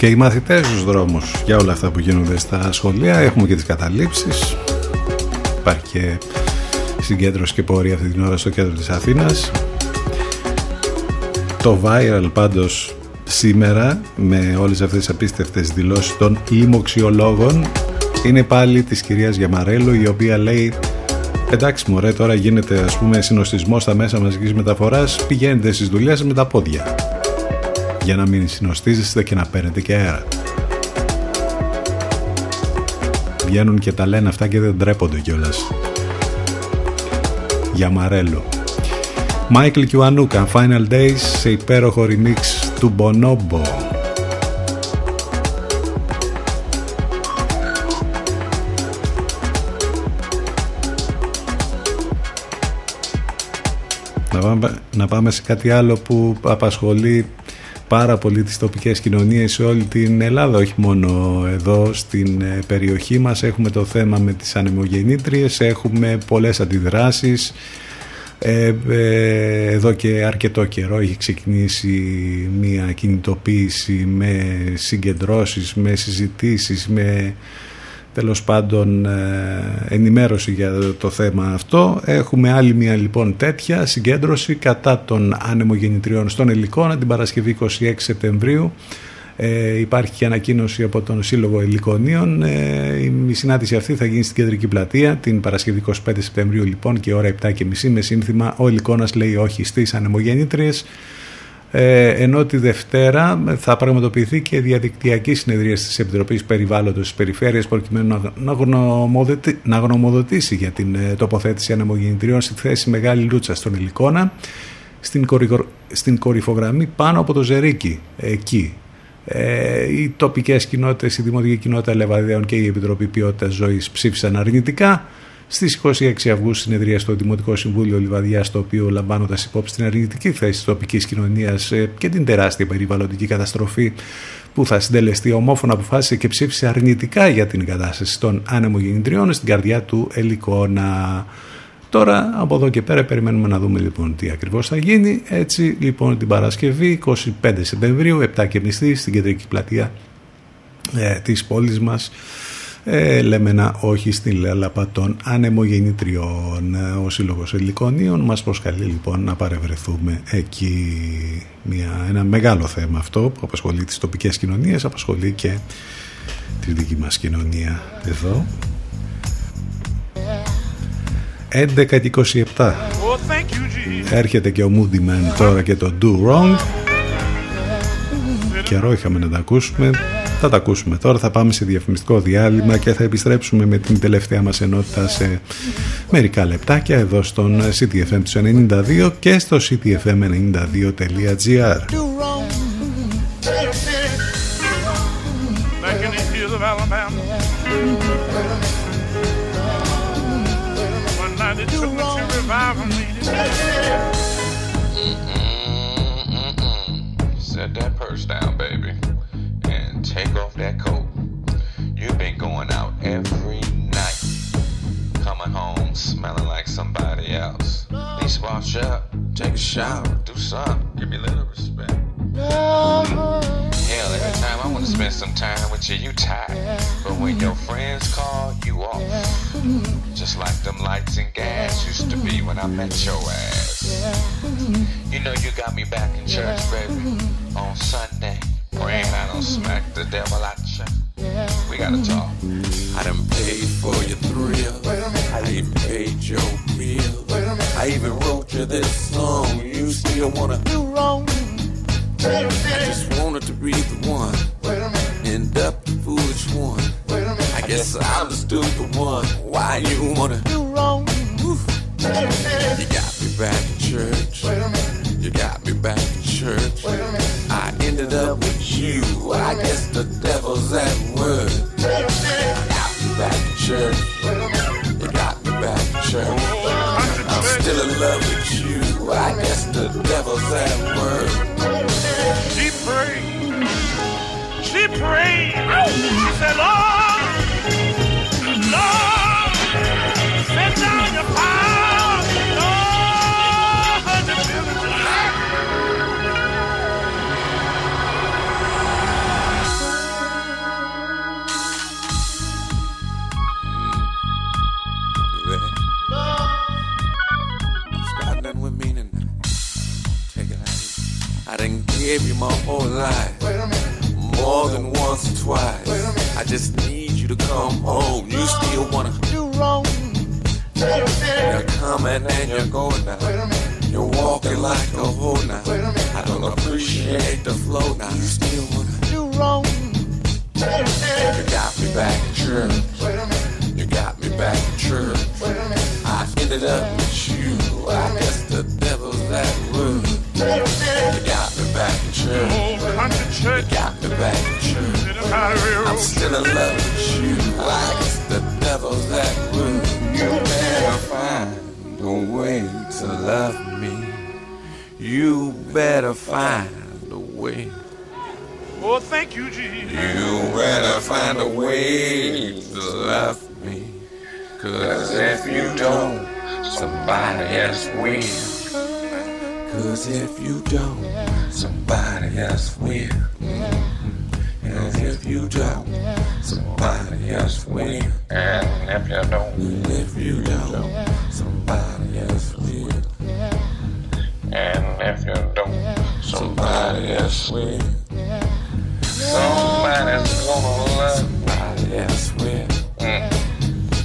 και οι μαθητές στους δρόμους για όλα αυτά που γίνονται στα σχολεία. Έχουμε και τις καταλήψεις. Υπάρχει και συγκέντρωση και πορεία αυτή την ώρα στο κέντρο της Αθήνας. Το viral πάντως σήμερα, με όλες αυτές τις απίστευτες δηλώσεις των λοιμοξιολόγων, είναι πάλι της κυρίας Γιαμαρέλου, η οποία λέει: εντάξει μωρέ, τώρα γίνεται ας πούμε συνοστισμός στα μέσα μαζικής μεταφοράς, πηγαίνετε στις δουλειές σας με τα πόδια για να μην συνοστίζεστε και να παίρνετε και αέρα. Βγαίνουν και τα λένε αυτά και δεν ντρέπονται κιόλας. Γιαμαρέλου. Μάικλ Κιουανούκα, Final Days, σε υπέροχο remix του Bonobo. Να πάμε σε κάτι άλλο που απασχολεί πάρα πολύ τις τοπικές κοινωνίες σε όλη την Ελλάδα, όχι μόνο εδώ στην περιοχή μας. Έχουμε το θέμα με τις ανεμογεννήτριες, έχουμε πολλές αντιδράσεις. Εδώ και αρκετό καιρό έχει ξεκινήσει μια κινητοποίηση με συγκεντρώσεις, με συζητήσεις, με τέλος πάντων ενημέρωση για το θέμα αυτό. Έχουμε άλλη μια λοιπόν τέτοια συγκέντρωση κατά των ανεμογεννητριών στον Ελικόνα την Παρασκευή 26 Σεπτεμβρίου. Υπάρχει και ανακοίνωση από τον Σύλλογο Ελικονίων. Η συνάντηση αυτή θα γίνει στην Κεντρική Πλατεία την Παρασκευή 25 Σεπτεμβρίου λοιπόν και ώρα 7:30 με σύνθημα «Ο Ελικόνας λέει όχι στις ανεμογεννήτριες». Ενώ τη Δευτέρα θα πραγματοποιηθεί και διαδικτυακή συνεδρία της Επιτροπής Περιβάλλοντος της Περιφέρειας προκειμένου να γνωμοδοτήσει για την τοποθέτηση ανεμογεννητριών στη θέση Μεγάλη Λούτσα στον Ελικόνα, στην κορυφογραμμή πάνω από το Ζερίκι. Εκεί οι τοπικές κοινότητες, η Δημοτική Κοινότητα Λεβαδέων και η Επιτροπή Ποιότητας Ζωής ψήφισαν αρνητικά. Στις 26 Αυγούστου συνεδρία στο Δημοτικό Συμβούλιο Λιβαδιάς, το οποίο, λαμβάνοντας υπόψη την αρνητική θέση της τοπικής κοινωνίας και την τεράστια περιβαλλοντική καταστροφή που θα συντελεστεί, ομόφωνα αποφάσισε και ψήφισε αρνητικά για την κατάσταση των ανεμογεννητριών στην καρδιά του Ελικόνα. Τώρα από εδώ και πέρα περιμένουμε να δούμε λοιπόν τι ακριβώς θα γίνει. Έτσι λοιπόν την Παρασκευή 25 Σεπτεμβρίου 7:30 στην Κεντρική Πλατεία της πόλης μας λέμε ένα όχι στην λέλαπα των ανεμογεννητριών. Ο Σύλλογος Ελικονίων μας προσκαλεί λοιπόν να παρευρεθούμε εκεί. Ένα μεγάλο θέμα αυτό που απασχολεί τις τοπικές κοινωνίες, απασχολεί και τη δική μας κοινωνία εδώ. 11:27 έρχεται και ο Moody Man τώρα και το Do Wrong. Καιρό είχαμε να τα ακούσουμε. Θα τα ακούσουμε τώρα, θα πάμε σε διαφημιστικό διάλειμμα και θα επιστρέψουμε με την τελευταία μας ενότητα σε μερικά λεπτάκια εδώ στον City FM 92 και στο cityfm92.gr. Set that purse down, baby. Take off that coat. You've been going out every night, coming home smelling like somebody else. Please wash up, take a shower, do something, give me a little respect. Hell, every time I want to spend some time with you, you tired. But when your friends call, you off. Just like them lights and gas used to be when I met your ass. You know you got me back in church, baby, on Sunday. Praying I don't smack the devil out ya. We gotta talk. I done paid for your thrill. I even paid your bill. I even wrote you this song. You still wanna do wrong? I just wanted to be the one. End up the foolish one. I guess I'm the stupid one. Why you wanna do wrong? You got me back in church. You got me back in church. I ended up with you. I guess the devil's at work. You got me back in church. You got me back in church. I'm still in love with you. I guess the devil's at work. She prayed. She prayed. She said, Lord, Lord, send down your power. gave you my whole life. Wait a minute. More than once or twice. Wait a minute. I just need you to come home. You still wanna do wrong. You're coming and you're going now. Wait a minute. You're walking like a hoe now. Wait a minute. I don't appreciate the flow now. You still wanna do wrong. You got me back in church. Wait a minute. You got me back in church. Wait a minute. I ended up with you. I guess the devil's that rude. You got me back in church. Whole country church. You got me back in church. I'm still in love with you. I guess the devil's that rude. You better find a way to love me. You better find a way. Oh, thank you, Jesus. You better find a way to love me. Cause if you don't, somebody else will. Cause if you don't, somebody else will. And if you don't, somebody else will. And if you don't, and if you don't, somebody else will. And if you don't, somebody else will. Somebody's gonna love somebody else will. Mm.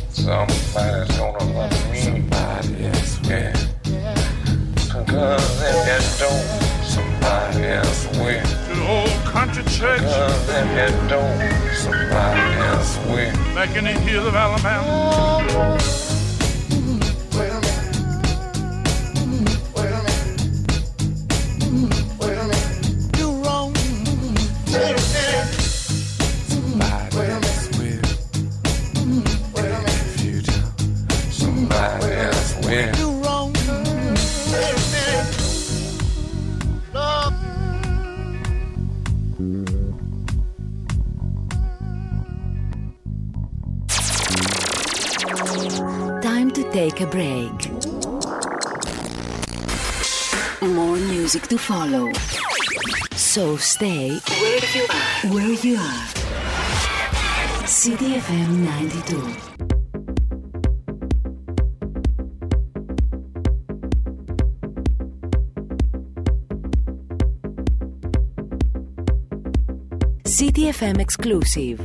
Somebody's gonna love me. Somebody else will. Cause if you don't, somebody else will. Good old country church. Cause if you don't, somebody else will. Back in the hills of Alabama. Wait a minute. Take a break. More music to follow. So stay where you are. Where you are. City FM 92. City FM exclusive.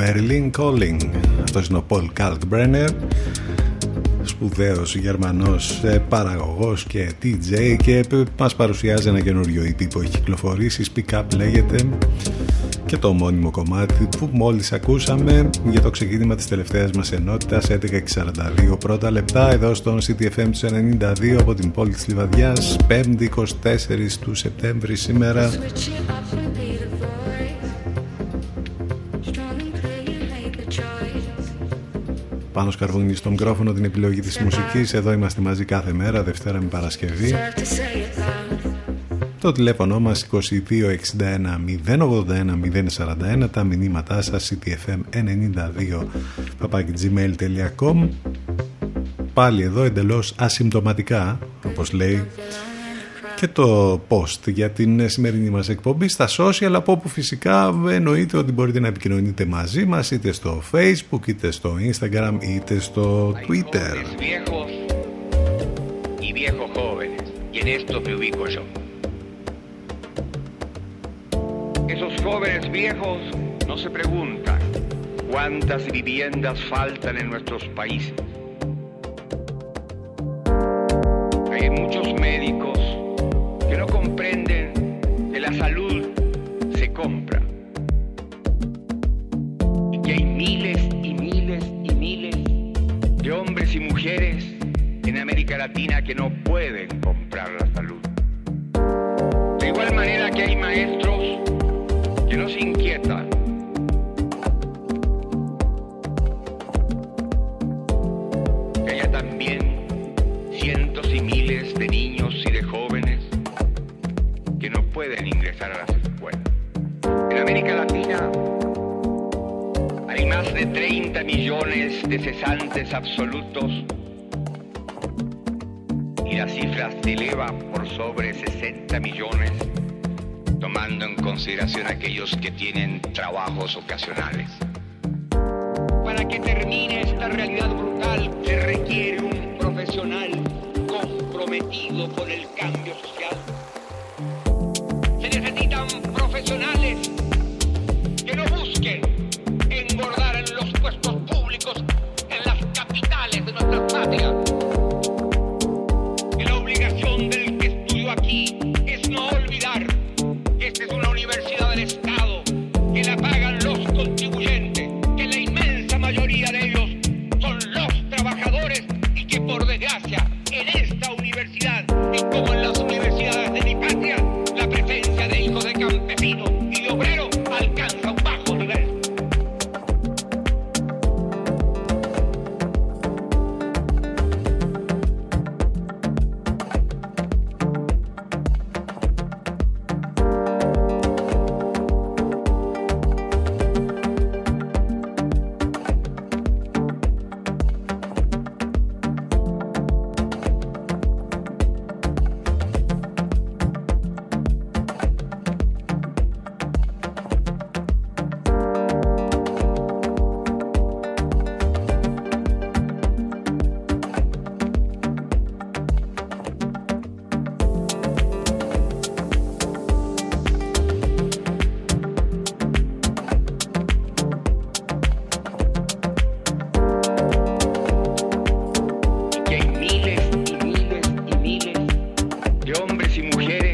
Berlin Calling. Αυτός είναι ο Paul Kalkbrenner, σπουδαίος Γερμανός παραγωγός και DJ, και μας παρουσιάζει ένα καινούριο EP που έχει κυκλοφορήσει, Speak Up λέγεται, και το ομώνυμο κομμάτι που μόλις ακούσαμε για το ξεκίνημα της τελευταίας μας ενότητας, 11:42 πρώτα λεπτά, εδώ στον CTFM 92 από την πόλη της Λιβαδιάς, 5η 24 του Σεπτέμβρη σήμερα. Πάνω σκαρβούνι στο μικρόφωνο, την επιλογή της μουσικής. Εδώ είμαστε μαζί κάθε μέρα, Δευτέρα με Παρασκευή. Το τηλέφωνο μας 2261 081 041. Τα μηνύματά σας cityfm92@gmail.com. Πάλι εδώ εντελώς ασυμπτωματικά, όπως λέει και το post για την σημερινή μας εκπομπή στα social, από όπου φυσικά εννοείται ότι μπορείτε να επικοινωνείτε μαζί μας, είτε στο Facebook, είτε στο Instagram, είτε στο Twitter. Esos jóvenes viejos no se preguntan cuántas viviendas faltan en nuestros países. Hay muchos médicos que no comprenden que la salud se compra y que hay miles y miles y miles de hombres y mujeres en América Latina que no pueden comprar la salud. De igual manera que hay maestros que nos inquieta. Que haya también cientos y miles de niños y de jóvenes que no pueden ingresar a las escuelas. En América Latina hay más de 30 millones de cesantes absolutos y la cifra se eleva por sobre 60 millones. Tomando en consideración a aquellos que tienen trabajos ocasionales. Para que termine esta realidad brutal se requiere un profesional comprometido con el cambio social. Se necesitan profesionales que no busquen engordar en los puestos públicos en las capitales de nuestra patria. Que la obligación del que estudió aquí es no olvidar. Esta es una universidad del Estado que la pagan los contribuyentes, que la inmensa mayoría de ellos son los trabajadores y que por desgracia en esta universidad es como en las universidades de mi patria, la presencia de hijos de campesinos y de obreros alcanza un bajo nivel. Gracias.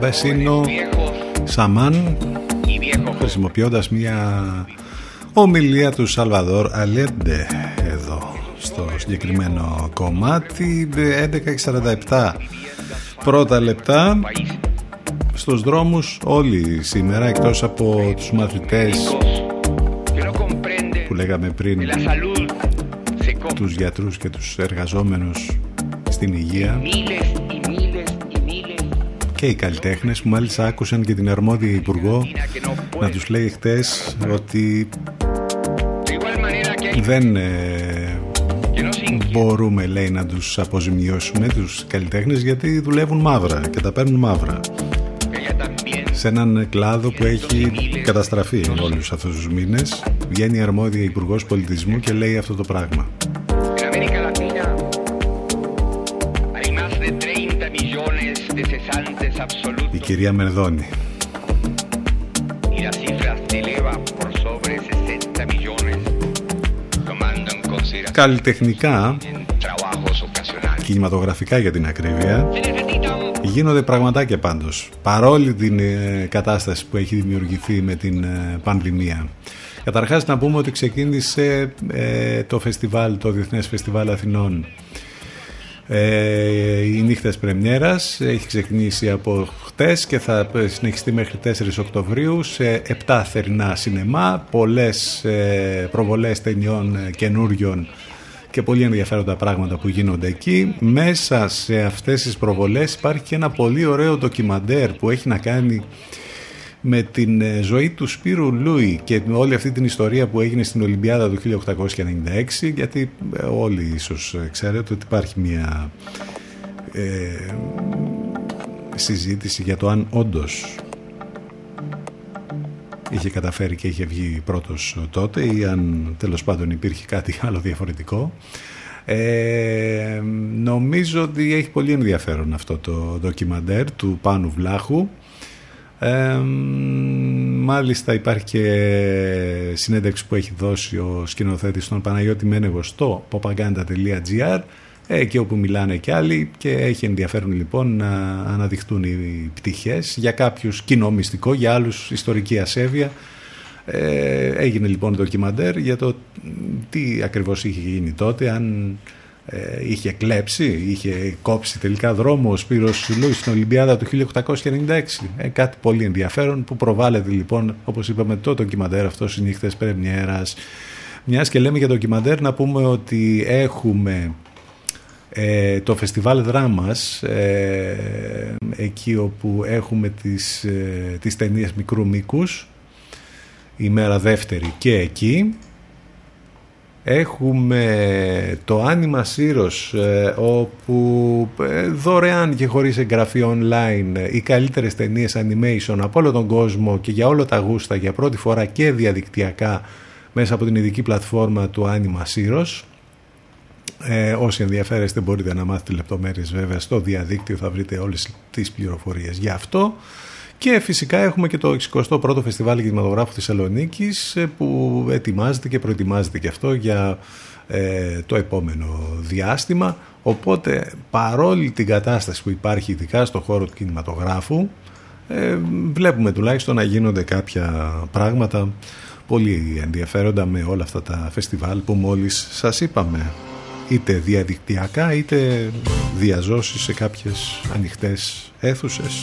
Τον Πεσίνο Σαμάν, χρησιμοποιώντας μια ομιλία του Σαλβαδόρ Αλέντε εδώ στο συγκεκριμένο κομμάτι. 11:47 πρώτα λεπτά. Στους δρόμους όλοι σήμερα, εκτός από τους μαθητές που λέγαμε πριν, τους γιατρούς και τους εργαζόμενους στην υγεία και οι καλλιτέχνες, που μάλιστα άκουσαν και την αρμόδια υπουργό να τους λέει χτες ότι δεν μπορούμε, λέει, να τους αποζημιώσουμε τους καλλιτέχνες, γιατί δουλεύουν μαύρα και τα παίρνουν μαύρα σε έναν κλάδο που έχει καταστραφεί όλους αυτούς τους μήνες. Βγαίνει η αρμόδια υπουργός πολιτισμού και λέει αυτό το πράγμα. Η κυρία Μερδόνη. Καλλιτεχνικά, κινηματογραφικά για την ακρίβεια, γίνονται πραγματάκια πάντως, παρόλη την κατάσταση που έχει δημιουργηθεί με την πανδημία. Καταρχάς να πούμε ότι ξεκίνησε το φεστιβάλ, το Διεθνές Φεστιβάλ Αθηνών, οι νύχτες πρεμιέρας. Έχει ξεκινήσει από χτες και θα συνεχιστεί μέχρι 4 Οκτωβρίου σε 7 θερινά σινεμά, πολλές προβολές ταινιών καινούριων και πολύ ενδιαφέροντα πράγματα που γίνονται εκεί. Μέσα σε αυτές τις προβολές υπάρχει και ένα πολύ ωραίο ντοκιμαντέρ που έχει να κάνει με την ζωή του Σπύρου Λούι και όλη αυτή την ιστορία που έγινε στην Ολυμπιάδα του 1896, γιατί όλοι ίσως ξέρετε ότι υπάρχει μια συζήτηση για το αν όντως είχε καταφέρει και είχε βγει πρώτος τότε ή αν τέλος πάντων υπήρχε κάτι άλλο διαφορετικό. Νομίζω ότι έχει πολύ ενδιαφέρον αυτό το ντοκιμαντέρ του Πάνου Βλάχου. Μάλιστα υπάρχει και συνέντευξη που έχει δώσει ο σκηνοθέτης τον Παναγιώτη Μένεγο στο popaganda.gr, εκεί όπου μιλάνε και άλλοι, και έχει ενδιαφέρον λοιπόν να αναδειχτούν οι πτυχές, για κάποιους κοινό μυστικό, για άλλους ιστορική ασέβεια. Έγινε λοιπόν ντοκιμαντέρ για το τι ακριβώς είχε γίνει τότε, αν είχε κλέψει, είχε κόψει τελικά δρόμο ο Σπύρος Λούι στην Ολυμπιάδα του 1896. Κάτι πολύ ενδιαφέρον που προβάλλεται λοιπόν, όπως είπαμε, το ντοκιμαντέρ αυτό στις νύχτες πρεμιέρας. Μιας και λέμε για ντοκιμαντέρ, να πούμε ότι έχουμε το φεστιβάλ δράμας, εκεί όπου έχουμε τις ταινίες μικρού μήκους, η μέρα δεύτερη, και εκεί έχουμε το Άνιμα Σύρος, όπου δωρεάν και χωρίς εγγραφή online οι καλύτερες ταινίες animation από όλο τον κόσμο και για όλα τα γούστα, για πρώτη φορά και διαδικτυακά μέσα από την ειδική πλατφόρμα του Άνιμα Σύρος. Όσοι ενδιαφέρεστε μπορείτε να μάθετε λεπτομέρειες βέβαια στο διαδίκτυο, θα βρείτε όλες τις πληροφορίες για αυτό. Και φυσικά έχουμε και το 61ο Φεστιβάλ Κινηματογράφου Θεσσαλονίκης, που ετοιμάζεται και προετοιμάζεται και αυτό για το επόμενο διάστημα. Οπότε παρόλη την κατάσταση που υπάρχει ειδικά στον χώρο του κινηματογράφου, βλέπουμε τουλάχιστον να γίνονται κάποια πράγματα πολύ ενδιαφέροντα με όλα αυτά τα φεστιβάλ που μόλις σας είπαμε, είτε διαδικτυακά είτε διαζώσεις σε κάποιες ανοιχτές αίθουσες.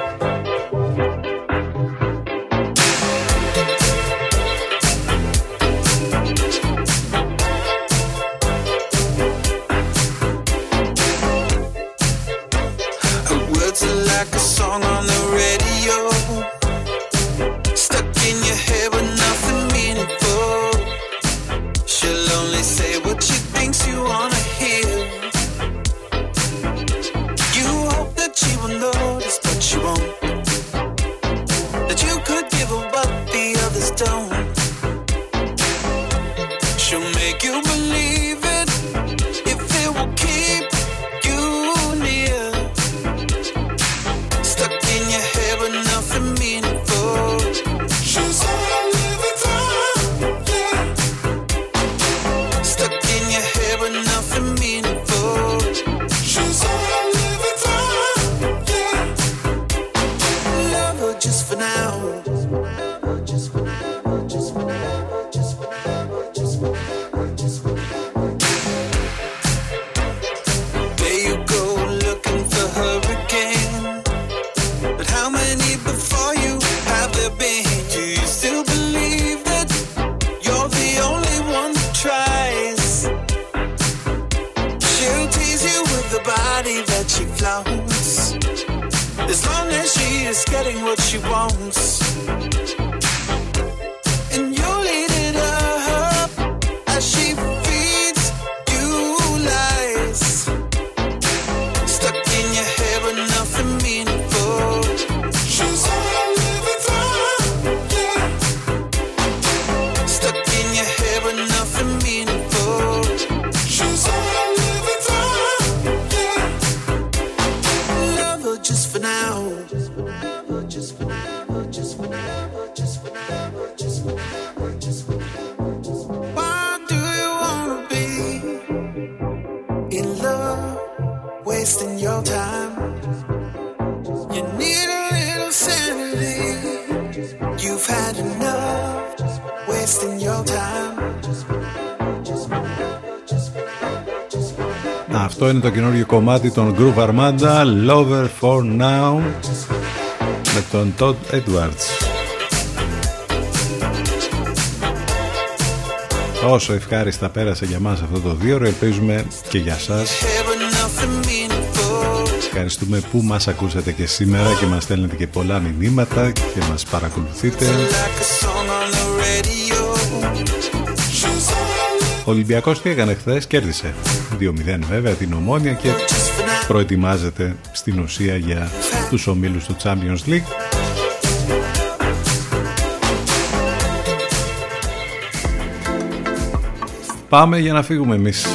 Αυτό είναι το καινούργιο κομμάτι των Groove Armada, Lover for Now, με τον Todd Edwards. Όσο ευχάριστα πέρασε για μας αυτό το 2ωρο, ελπίζουμε και για σας. Ευχαριστούμε που μας ακούσατε και σήμερα και μας στέλνετε και πολλά μηνύματα και μας παρακολουθείτε. Ο Ολυμπιακός τι έκανε χθες? Κέρδισε 2-0 βέβαια την Ομόνια και προετοιμάζεται στην ουσία για τους ομίλους του Champions League. Πάμε για να φύγουμε εμείς.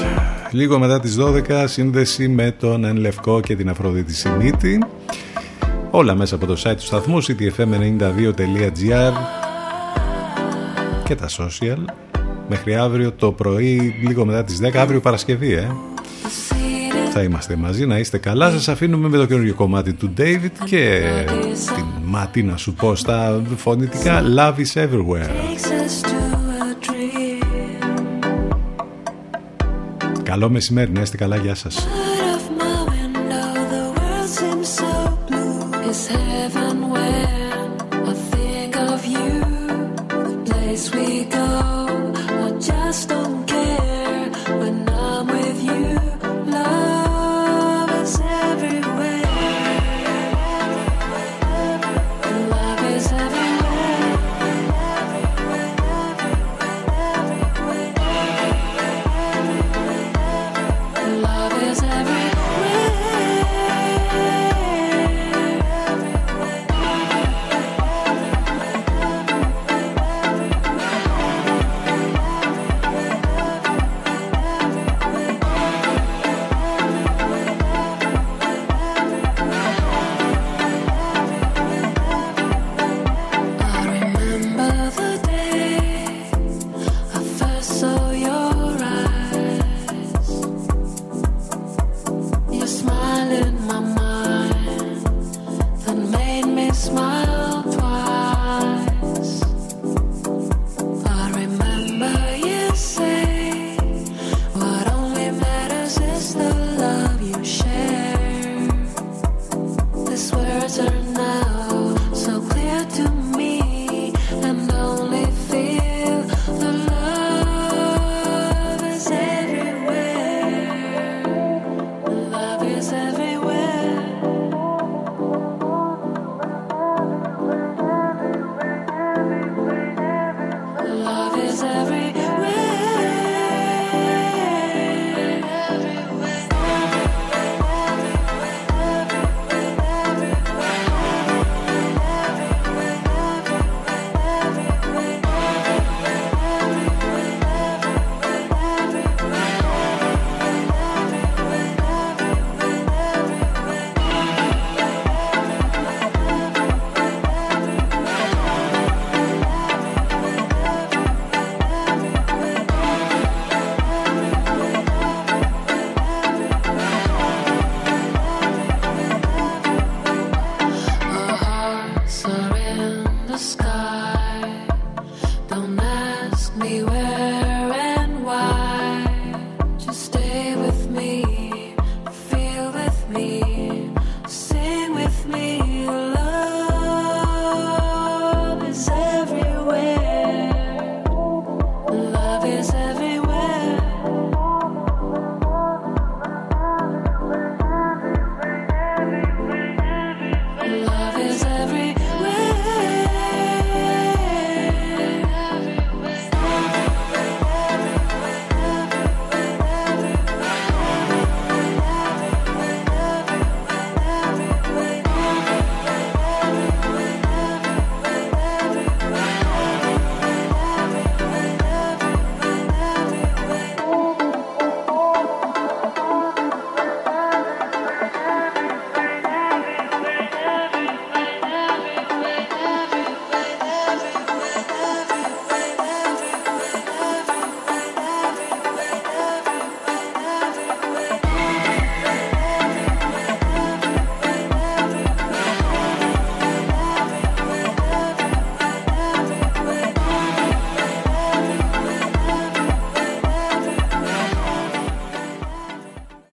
Λίγο μετά τις 12 σύνδεση με τον Εν Λευκό και την Αφροδίτη Σιμίτη. Όλα μέσα από το site του σταθμού cityfm92.gr και τα social. Μέχρι αύριο το πρωί, λίγο μετά τις 10, αύριο Παρασκευή, θα είμαστε μαζί, να είστε καλά. Σας αφήνουμε με το καινούργιο κομμάτι του David και την Ματή, να σου πω στα φωνητικά, Love is Everywhere. Καλό μεσημέρι, να είστε καλά, γεια σας. Just